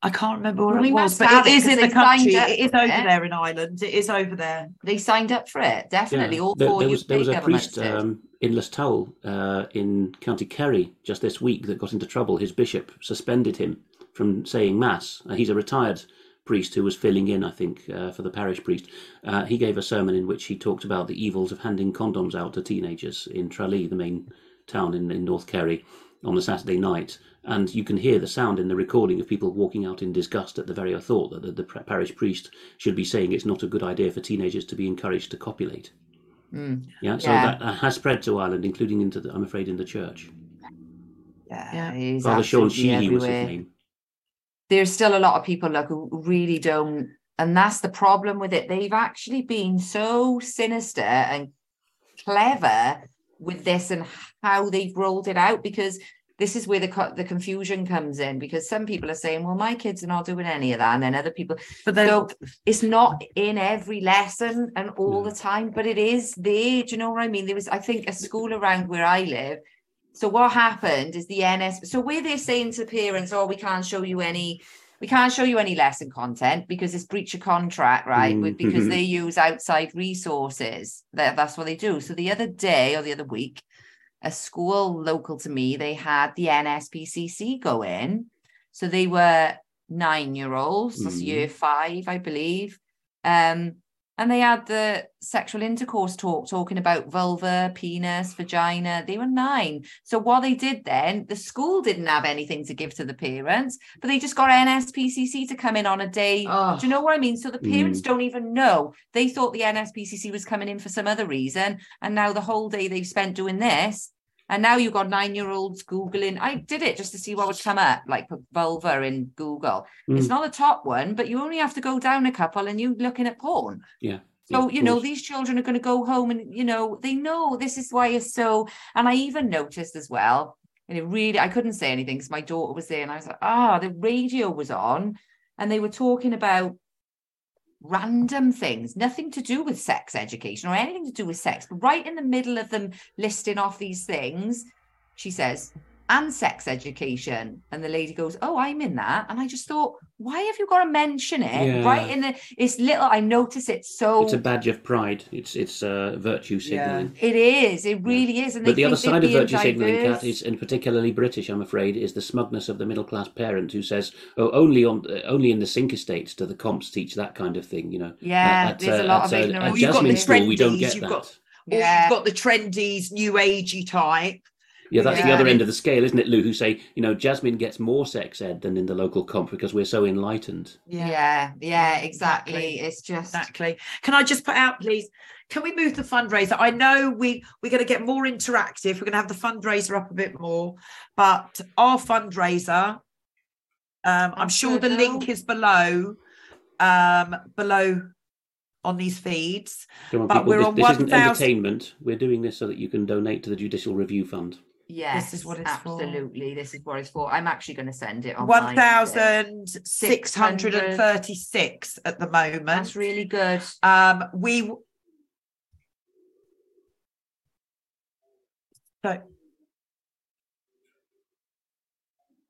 I can't remember where well, it was, but it is in the country. Up, it is over yeah. there in Ireland. It is over there. They signed up for it, definitely. Yeah. All there, four there was, there was a priest um, in Listowel, uh, in County Kerry, just this week that got into trouble. His bishop suspended him from saying mass. Uh, he's a retired priest who was filling in, I think, uh, for the parish priest. Uh, he gave a sermon in which he talked about the evils of handing condoms out to teenagers in Tralee, the main town in, in North Kerry, on a Saturday night, and you can hear the sound in the recording of people walking out in disgust at the very thought that the, the parish priest should be saying it's not a good idea for teenagers to be encouraged to copulate. Mm. Yeah, so yeah. that has spread to Ireland, including into the, I'm afraid, in the church. Yeah, yeah. Father Sean Sheehy everywhere. was his name. There's still a lot of people like who really don't, and that's the problem with it. They've actually been so sinister and clever with this and how they've rolled it out, because this is where the co- the confusion comes in, because some people are saying, well, my kids are not doing any of that, and then other people, but they so it's not in every lesson and all no. the time, but it is there. Do you know what I mean? There was, I think, a school around where I live. So what happened is the N S, so where they're saying to parents, oh, we can't show you any, we can't show you any lesson content because it's breach of contract, right? Mm-hmm. Because they use outside resources. That, that's what they do. So the other day or the other week, a school local to me, they had the N S P C C go in. So they were nine-year-olds, mm-hmm. that's year five, I believe. Um, and they had the sexual intercourse talk, talking about vulva, penis, vagina. They were nine. So what they did then, the school didn't have anything to give to the parents, but they just got N S P C C to come in on a day. Oh. Do you know what I mean? So the parents mm. don't even know. They thought the N S P C C was coming in for some other reason. And now the whole day they've spent doing this. And now you've got nine-year-olds Googling. I did it just to see what would come up, like vulva in Google. Mm. It's not a top one, but you only have to go down a couple and you're looking at porn. Yeah. So, yeah, you know, these children are going to go home and, you know, they know this is why it's so. And I even noticed as well, and it really, I couldn't say anything because my daughter was there and I was like, ah, oh, the radio was on and they were talking about random things, nothing to do with sex education or anything to do with sex, but right in the middle of them listing off these things, she says, and sex education, and the lady goes, oh, I'm in that. And I just thought, why have you got to mention it? Yeah. Right in the, it's little, I notice it so... It's a badge of pride. It's it's uh, virtue signaling. Yeah. It is, it really yeah. is. And but the other side of virtue signaling, Kat, is, and particularly British, I'm afraid, is the smugness of the middle-class parent who says, oh, only on uh, only in the sink estates do the comps teach that kind of thing, you know. Yeah, at, there's uh, a lot at, of ignorance. Uh, at Jasmine School, we don't get that. Got, yeah. You've got the trendies, new agey type. Yeah, that's yeah. the other end of the scale, isn't it, Lou, who say, you know, Jasmine gets more sex ed than in the local comp because we're so enlightened. Yeah, yeah, yeah exactly. exactly. It's just... Exactly. Can I just put out, please, can we move the fundraiser? I know we, we're going to get more interactive. We're going to have the fundraiser up a bit more. But our fundraiser, um, I'm sure the link is below, um, below... on these feeds. Come on, but people, we're this, on this one, isn't entertainment. zero zero zero We're doing this so that you can donate to the Judicial Review Fund. Yes, this is what it's absolutely. For. This is what it's for. I'm actually going to send it on one thousand six hundred thirty-six at the moment. That's really good. Um, we w- so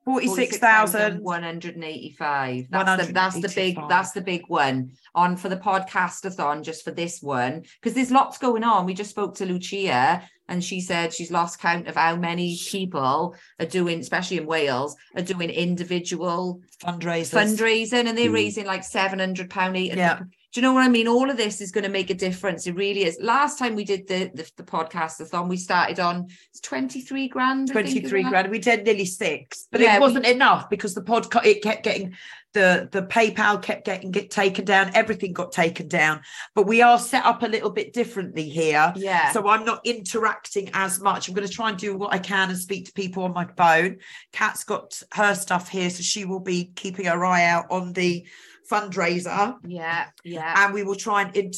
forty-six thousand one hundred eighty-five. That's the, that's the big that's the big one on for the podcastathon, just for this one, because there's lots going on. We just spoke to Lucia and she said she's lost count of how many people are doing, especially in Wales, are doing individual fundraisers fundraising and they're mm. raising like seven hundred pounds. Yeah. Do you know what I mean? All of this is going to make a difference. It really is. Last time we did the the, the podcastathon, we started on twenty-three grand. twenty-three grand. We did nearly six, but yeah, it wasn't we, enough because the podcast, it kept getting, the, the PayPal kept getting get taken down. Everything got taken down, but we are set up a little bit differently here. Yeah. So I'm not interacting as much. I'm going to try and do what I can and speak to people on my phone. Kat's got her stuff here, so she will be keeping her eye out on the fundraiser, yeah yeah and we will try and int-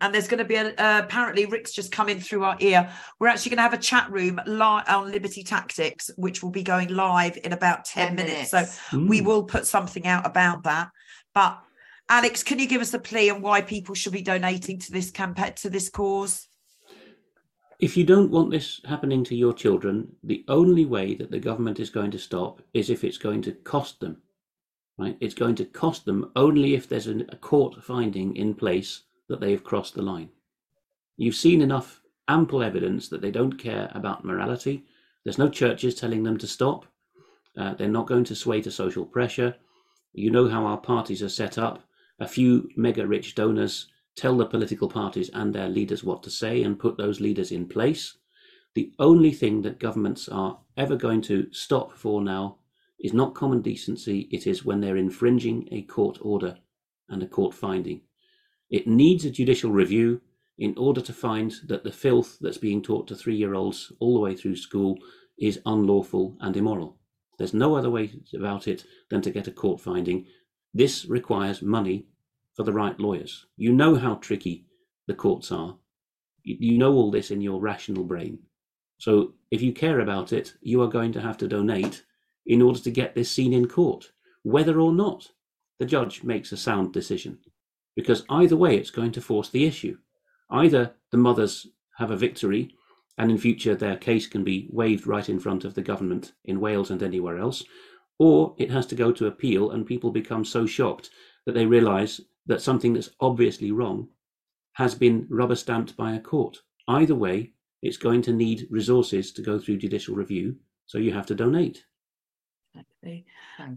and there's going to be a uh, apparently Rick's just come in through our ear. We're actually going to have a chat room live on Liberty Tactics, which will be going live in about ten minutes, minutes. So Ooh. We will put something out about that. But Alex, can you give us a plea on why people should be donating to this campaign, to this cause? If you don't want this happening to your children, the only way that the government is going to stop is if it's going to cost them, right? It's going to cost them only if there's a court finding in place that they have crossed the line. You've seen enough ample evidence that they don't care about morality. There's no churches telling them to stop. Uh, they're not going to sway to social pressure. You know how our parties are set up. A few mega rich donors tell the political parties and their leaders what to say and put those leaders in place. The only thing that governments are ever going to stop for now is not common decency. It is when they're infringing a court order and a court finding. It needs a judicial review in order to find that the filth that's being taught to three-year-olds all the way through school is unlawful and immoral. There's no other way about it than to get a court finding. This requires money for the right lawyers. You know how tricky the courts are. You know all this in your rational brain. So if you care about it, you are going to have to donate in order to get this seen in court, whether or not the judge makes a sound decision, because either way, it's going to force the issue. Either the mothers have a victory, and in future their case can be waived right in front of the government in Wales and anywhere else, or it has to go to appeal and people become so shocked that they realise that something that's obviously wrong has been rubber stamped by a court. Either way, it's going to need resources to go through judicial review, so you have to donate. Exactly.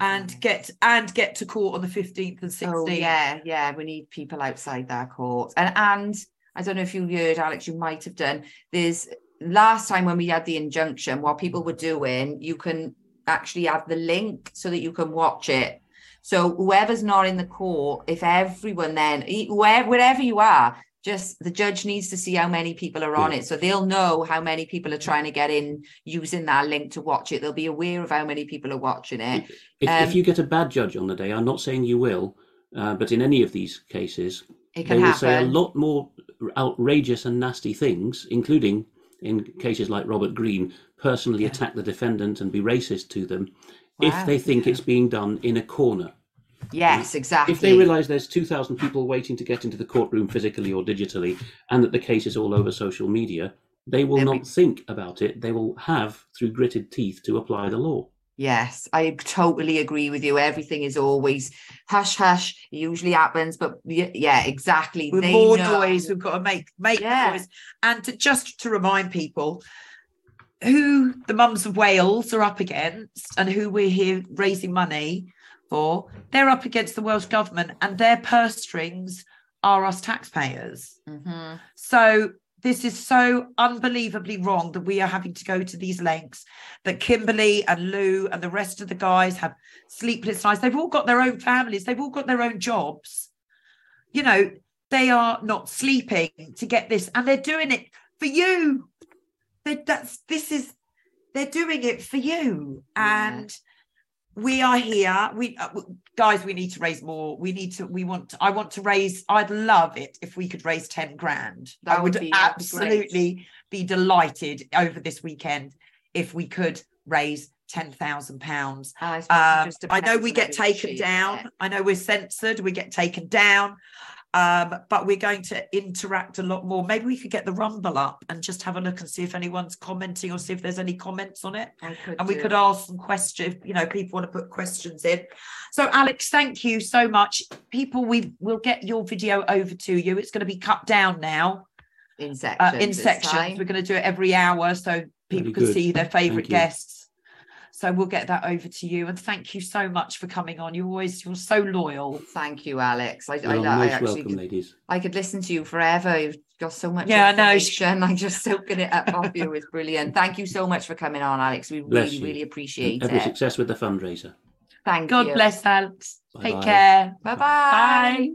And get and get to court on the fifteenth and sixteenth. Oh, yeah, yeah, we need people outside their court. And and I don't know if you heard, Alex, you might have done, there's last time when we had the injunction, what people were doing, you can actually have the link so that you can watch it. So whoever's not in the court, if everyone then, where, wherever you are, just the judge needs to see how many people are on yeah. it. So they'll know how many people are trying to get in using that link to watch it. They'll be aware of how many people are watching it. If, um, if you get a bad judge on the day, I'm not saying you will, uh, but in any of these cases, it can they will happen. Say a lot more outrageous and nasty things, including in cases like Robert Greene, personally yeah. attack the defendant and be racist to them. Wow. If they think yeah. it's being done in a corner. Yes, exactly. If they realise there's two thousand people waiting to get into the courtroom physically or digitally, and that the case is all over social media, they will then not we... think about it. They will have, through gritted teeth, to apply the law. Yes, I totally agree with you. Everything is always hush hush. It usually happens, but yeah, exactly. With more know. noise, we've got to make make yeah. noise. And to, just to remind people who the mums of Wales are up against and who we're here raising money for, they're up against the Welsh government, and their purse strings are us taxpayers. Mm-hmm. So this is so unbelievably wrong that we are having to go to these lengths, that Kimberly and Lou and the rest of the guys have sleepless nights. They've all got their own families. They've all got their own jobs. You know, they are not sleeping to get this, and they're doing it for you. They're, that's this is they're doing it for you. Yeah. And we are here. We uh, guys, we need to raise more. We need to. We want. To, I want to raise. I'd love it if we could raise ten grand. That I would, would be, absolutely great. Be delighted over this weekend if we could raise ten thousand pounds. Uh, um, I know we get taken down. It. I know we're censored. We get taken down. Um, but we're going to interact a lot more. Maybe we could get the Rumble up and just have a look and see if anyone's commenting or see if there's any comments on it. And we could ask some questions, you know, people want to put questions in. So, Alex, thank you so much. People, we will get your video over to you. It's going to be cut down now. In sections. Uh, in sections. We're going to do it every hour so people can see their favourite guests. So we'll get that over to you. And thank you so much for coming on. You always, you're so loyal. Thank you, Alex. I, I, most I actually welcome, could, ladies. I could listen to you forever. You've got so much yeah, information. I know. I'm just soaking it up off you. It's brilliant. Thank you so much for coming on, Alex. We bless really, you. really appreciate every it. Every success with the fundraiser. Thank God you. God bless, Alex. Bye-bye. Take care. Bye-bye. Bye.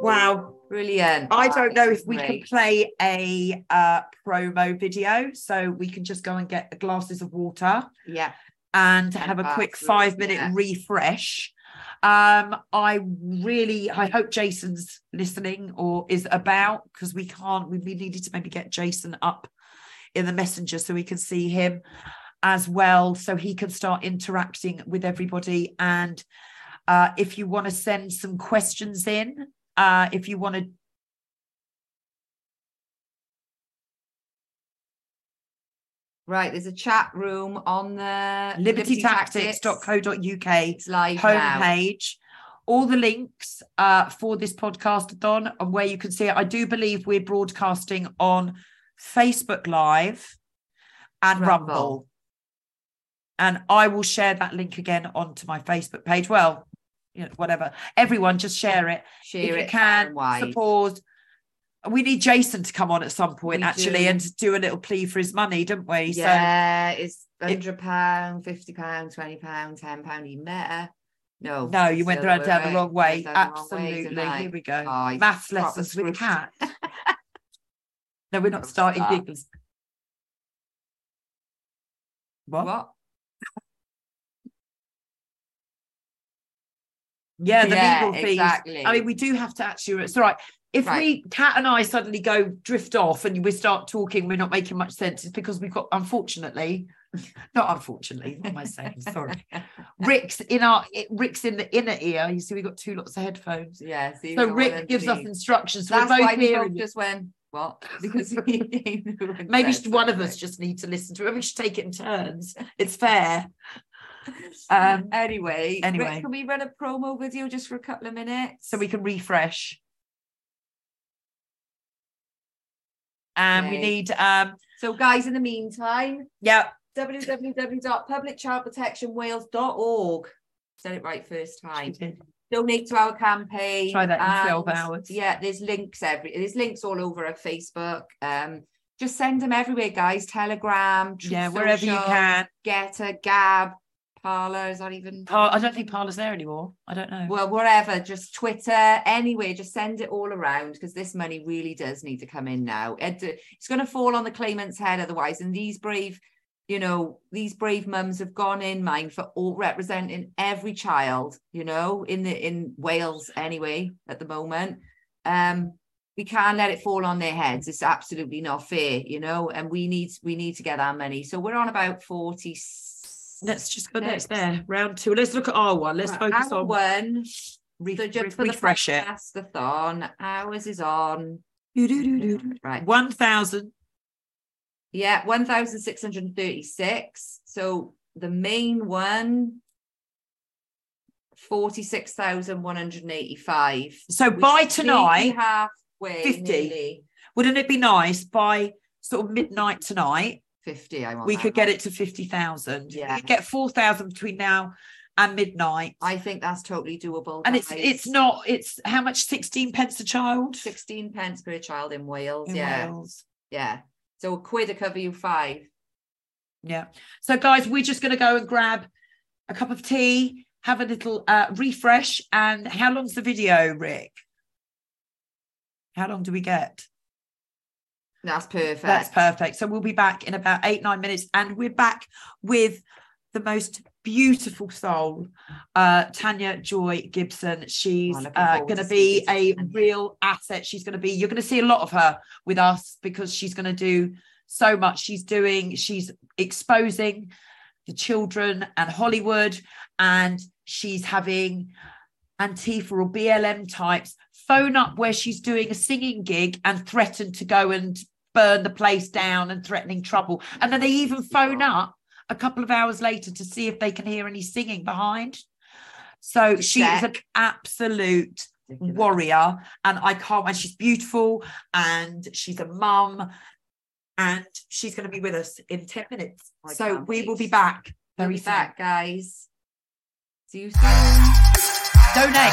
Wow. Brilliant. I don't know if we can play a uh, promo video, so we can just go and get glasses of water. Yeah. And have a quick five minute refresh. Um, I really, I hope Jason's listening or is about, because we can't, we needed to maybe get Jason up in the messenger so we can see him as well, so he can start interacting with everybody. And uh, if you want to send some questions in, Uh, if you want to right, there's a chat room on the liberty tactics dot co dot U K homepage. All the links uh, for this podcast-a-thon and where you can see it. I do believe we're broadcasting on Facebook Live and Rumble. Rumble. And I will share that link again onto my Facebook page. Well, you know, whatever, everyone just share it share if you it can support. We need Jason to come on at some point, we actually do. And do a little plea for his money, don't we? Yeah, so it's one hundred pounds, fifty pounds, twenty pounds, ten pounds, even better. No, no, you went down, down the wrong way. Absolutely. Way, here we go. Oh, maths lessons with Cat. No, we're not starting giggles. What? What? Yeah, the yeah, legal fees. Exactly. I mean, we do have to actually, it's all right. If right. we, Kat and I suddenly go drift off and we start talking, we're not making much sense. It's because we've got, unfortunately, not unfortunately, what am I saying? Sorry. Rick's in our, Rick's in the inner ear. You see, we've got two lots of headphones. Yeah. So, so Rick gives us instructions. So that's we're both why here and... just went, what? Because maybe one of us just need to listen to it. We should take it in turns. It's fair. Um, anyway, anyway. Rick, can we run a promo video just for a couple of minutes? So we can refresh. And okay. we need... Um, so guys, in the meantime, yeah, w w w dot public child protection wales dot org. Said it right first time. Donate to our campaign. Try that in and, twelve hours. Yeah, there's links every. There's links all over our Facebook. Um, just send them everywhere, guys. Telegram. Yeah, social, wherever you can. Getter, Gab, Parler. Is that even? Oh, I don't think Parler's there anymore. I don't know. Well, wherever. Just Twitter. Anywhere. Just send it all around because this money really does need to come in now. It's going to fall on the claimant's head otherwise. And these brave, you know, these brave mums have gone in mind for all representing every child, you know, in the in Wales anyway at the moment. Um, we can't let it fall on their heads. It's absolutely not fair, you know. And we need we need to get our money. So we're on about forty. Let's just go next there. Round two. Let's look at our one. Let's right, focus our on one. Re- so just re- refresh the it. Podcastathon. Ours is on. Right. One thousand. Yeah, one thousand six hundred thirty-six. So the main one, forty-six thousand one hundred eighty-five. So by tonight, halfway, fifty. Nearly. Wouldn't it be nice by sort of midnight tonight? fifty, I want We could one. Get it to fifty thousand. Yeah. We could get four thousand between now and midnight. I think that's totally doable. And guys. it's it's not, it's how much? sixteen pence a child? sixteen pence per child in Wales. In yeah. Wales. Yeah. So a quid to cover you five. Yeah. So, guys, we're just going to go and grab a cup of tea, have a little uh, refresh. And how long's the video, Rick? How long do we get? That's perfect. That's perfect. So we'll be back in about eight, nine minutes. And we're back with the most beautiful soul, uh, Tanya Joy Gibson. She's uh, going to be a real asset. She's going to be, you're going to see a lot of her with us because she's going to do so much. She's doing, she's exposing the children and Hollywood, and she's having Antifa or B L M types phone up where she's doing a singing gig and threaten to go and burn the place down and threatening trouble. And then they even phone up a couple of hours later to see if they can hear any singing behind. So Check. She is an absolute warrior, and I can't, and she's beautiful, and she's a mum, and she's going to be with us in ten minutes. I so we wait. will be back very we'll be soon. Back, guys. See you soon. Donate.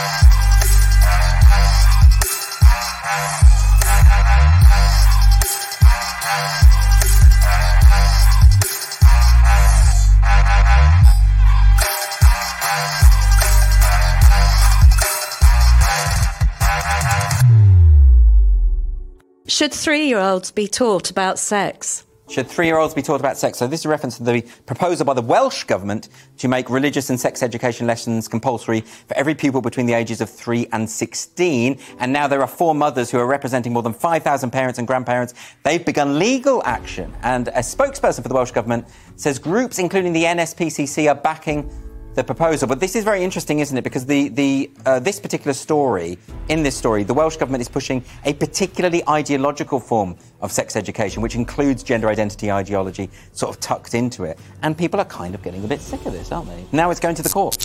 Should three-year-olds be taught about sex? Should three-year-olds be taught about sex? So this is a reference to the proposal by the Welsh government to make religious and sex education lessons compulsory for every pupil between the ages of three and sixteen. And now there are four mothers who are representing more than five thousand parents and grandparents. They've begun legal action. And a spokesperson for the Welsh government says groups, including the N S P C C, are backing the proposal. But this is very interesting, isn't it? Because the the uh, this particular story, in this story, the Welsh government is pushing a particularly ideological form of sex education, which includes gender identity ideology sort of tucked into it. And people are kind of getting a bit sick of this, aren't they? Now it's going to the court.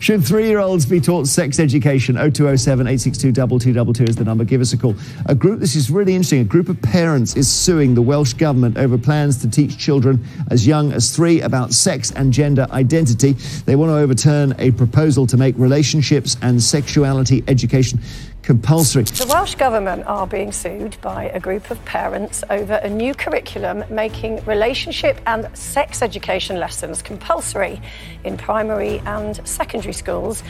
Should three-year-olds be taught sex education? oh two oh seven, eight six two, two two two two is the number. Give us a call. A group, this is really interesting, a group of parents is suing the Welsh government over plans to teach children as young as three about sex and gender identity. They want to overturn a proposal to make relationships and sexuality education compulsory. The Welsh Government are being sued by a group of parents over a new curriculum making relationship and sex education lessons compulsory in primary and secondary schools,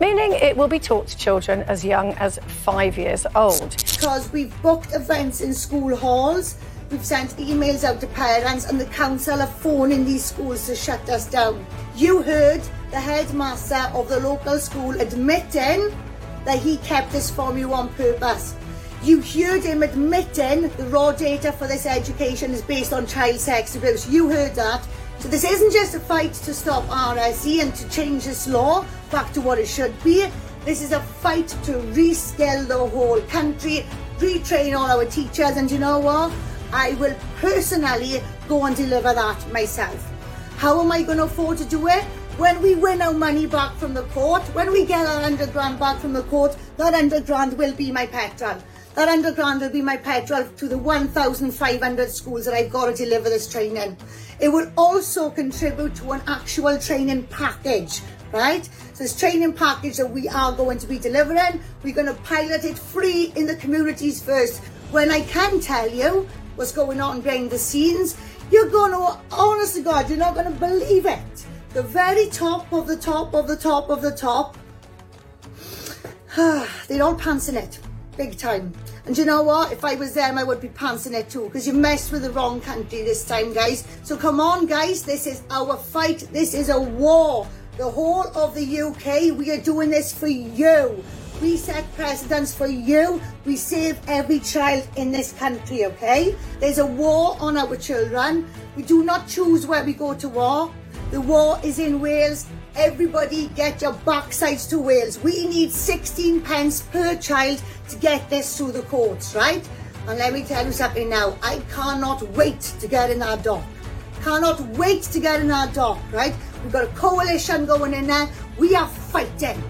meaning it will be taught to children as young as five years old. Because we've booked events in school halls We've sent emails out to parents and the council are phoning these schools to shut us down. You heard the headmaster of the local school admitting that he kept this from you on purpose. You heard him admitting the raw data for this education is based on child sex abuse. You heard that. So this isn't just a fight to stop R S E and to change this law back to what it should be. This is a fight to reskill the whole country, retrain all our teachers, and you know what? I will personally go and deliver that myself. How am I going to afford to do it? When we win our money back from the court, when we get our hundred grand back from the court, that hundred grand will be my petrol. That hundred grand will be my petrol to the one thousand five hundred schools that I've got to deliver this training. It will also contribute to an actual training package, right? So this training package that we are going to be delivering, we're going to pilot it free in the communities first. When I can tell you what's going on behind the scenes, you're going to, honest to God, you're not going to believe it. The very top of the top of the top of the top, they're all pantsing it, big time. And you know what? If I was them, I would be pantsing it too, because you messed with the wrong country this time, guys. So come on, guys. This is our fight. This is a war. The whole of the U K, we are doing this for you. We set precedents for you. We save every child in this country, okay? There's a war on our children. We do not choose where we go to war. The war is in Wales. Everybody get your backsides to Wales. We need sixteen pence per child to get this through the courts, right? And let me tell you something now. I cannot wait to get in our dock. Cannot wait to get in our dock, right? We've got a coalition going in there. We are fighting.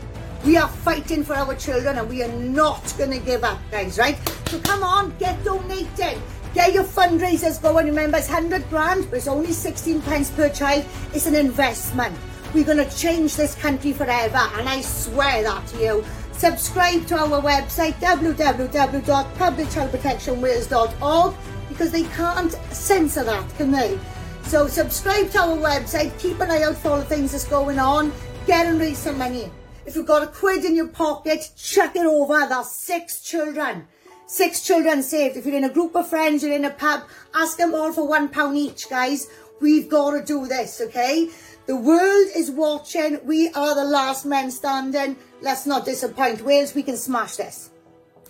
We are fighting for our children and we are not going to give up, guys, right? So come on, get donating. Get your fundraisers going. Remember, it's one hundred grand, but it's only sixteen pence per child. It's an investment. We're going to change this country forever, and I swear that to you. Subscribe to our website, w w w dot public child protection wales dot org, because they can't censor that, can they? So subscribe to our website. Keep an eye out for all the things that's going on. Get and raise some money. If you've got a quid in your pocket, chuck it over. That's six children. Six children saved. If you're in a group of friends, you're in a pub, ask them all for one pound each, guys. We've got to do this, okay? The world is watching. We are the last men standing. Let's not disappoint Wales. We can smash this.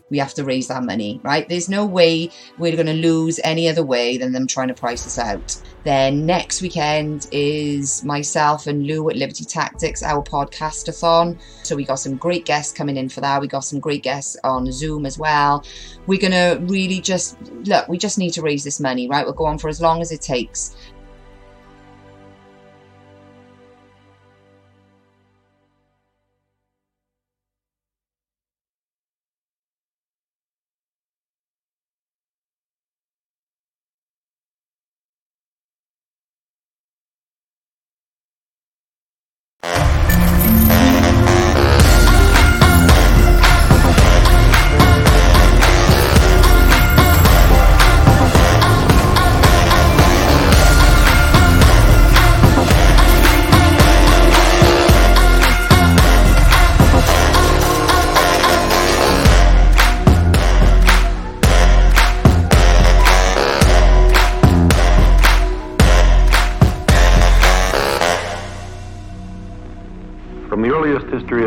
We have to raise that money, right? There's no way we're going to lose any other way than them trying to price us out. Then next weekend is myself and Lou at Liberty Tactics, our podcastathon. So we got some great guests coming in for that. We got some great guests on Zoom as well. We're going to really just, look, we just need to raise this money, right? We'll go on for as long as it takes.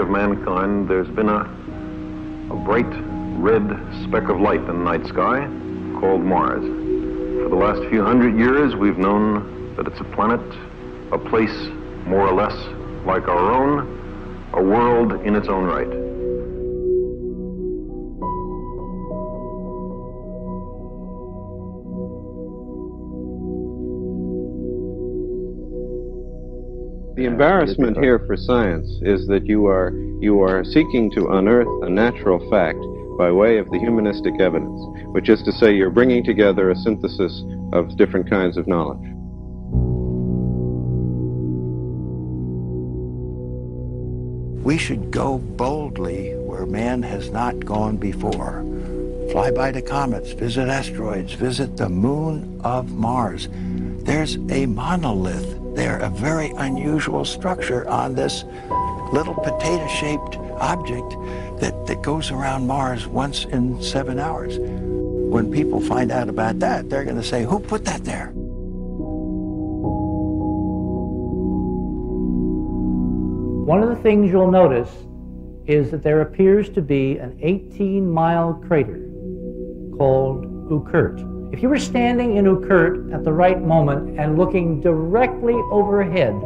Mankind, there's been a, a bright red speck of light in the night sky called Mars. For the last few hundred years, we've known that it's a planet, a place more or less like our own, a world in its own right. The embarrassment here for science is that you are you are seeking to unearth a natural fact by way of the humanistic evidence, which is to say you're bringing together a synthesis of different kinds of knowledge. We should go boldly where man has not gone before. Fly by the comets, visit asteroids, visit the moon of Mars. There's a monolith. They're a very unusual structure on this little potato-shaped object that, that goes around Mars once in seven hours. When people find out about that, they're going to say, who put that there? One of the things you'll notice is that there appears to be an eighteen mile crater called Ukurt. If you were standing in Ukurt at the right moment and looking directly overhead,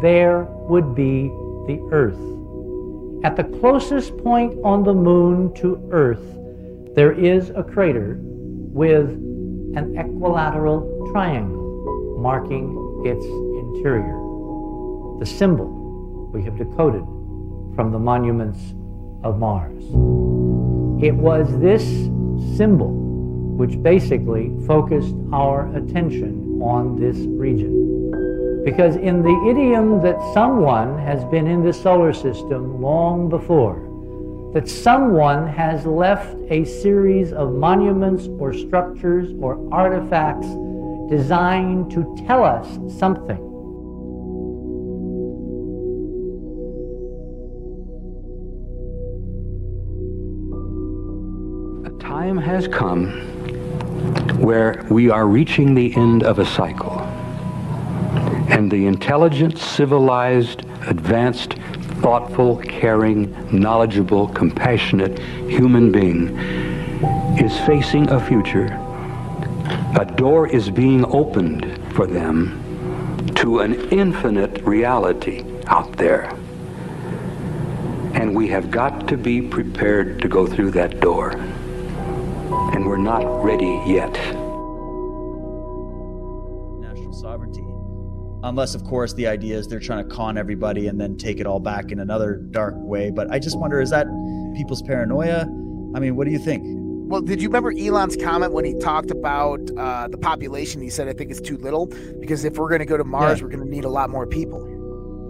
there would be the Earth. At the closest point on the moon to Earth, there is a crater with an equilateral triangle marking its interior. The symbol we have decoded from the monuments of Mars. It was this symbol which basically focused our attention on this region. Because in the idiom that someone has been in the solar system long before, that someone has left a series of monuments or structures or artifacts designed to tell us something. Time has come where we are reaching the end of a cycle, and the intelligent, civilized, advanced, thoughtful, caring, knowledgeable, compassionate human being is facing a future. A door is being opened for them to an infinite reality out there, and we have got to be prepared to go through that door. And we're not ready yet. National sovereignty. Unless, of course, the idea is they're trying to con everybody and then take it all back in another dark way. But I just wonder, is that people's paranoia? I mean, what do you think? Well, did you remember Elon's comment when he talked about uh, the population? He said, I think it's too little, because if we're going to go to Mars, yeah. we're going to need a lot more people.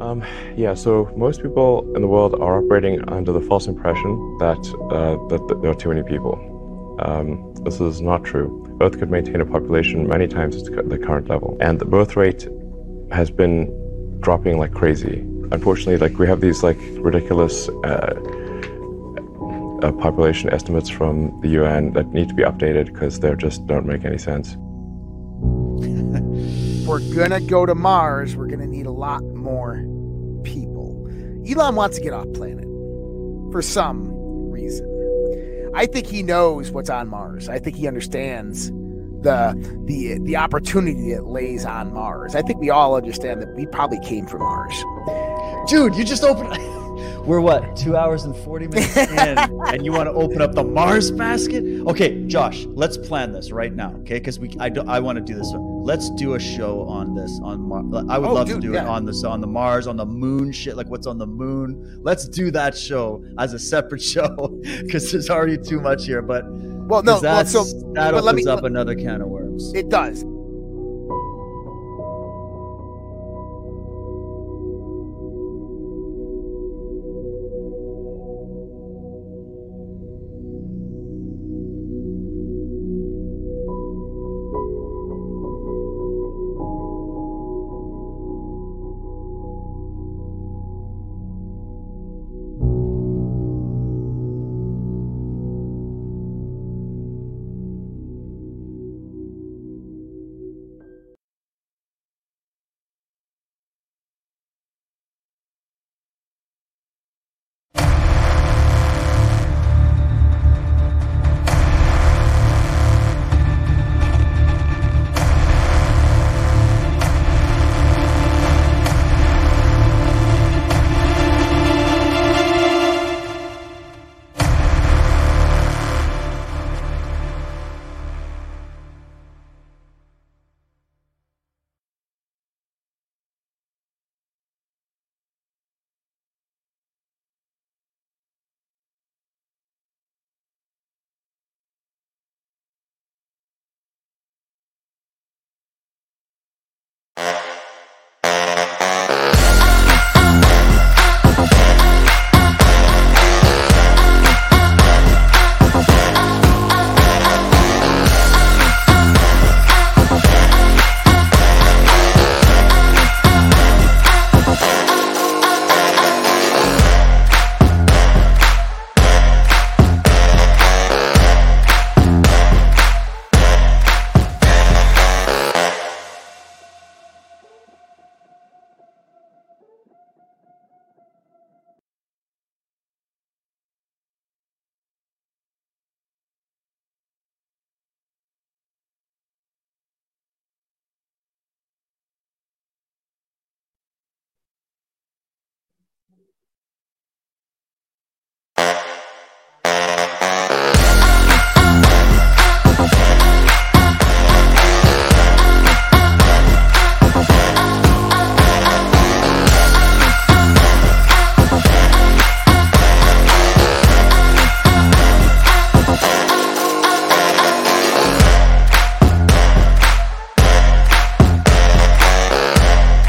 Um, yeah, so most people in the world are operating under the false impression that, uh, that, that there are too many people. Um, this is not true. Earth could maintain a population many times the current level. And the birth rate has been dropping like crazy. Unfortunately, like we have these like ridiculous uh, uh, population estimates from the U N that need to be updated because they just don't make any sense. We're gonna go to Mars. We're gonna need a lot more people. Elon wants to get off planet for some reason. I think he knows what's on Mars. I think he understands the the the opportunity that lays on Mars. I think we all understand that we probably came from Mars. Dude, you just opened... We're what? Two hours and forty minutes in, and you want to open up the Mars basket? Okay, Josh, let's plan this right now, okay? Because we, I, I want to do this. Let's do a show on this. On Mar- I would oh, love dude, to do yeah. it on this, on the Mars, on the moon shit, like what's on the moon. Let's do that show as a separate show because there's already too much here. But well, no, well, so, that but opens let me, up let, another can of worms. It does.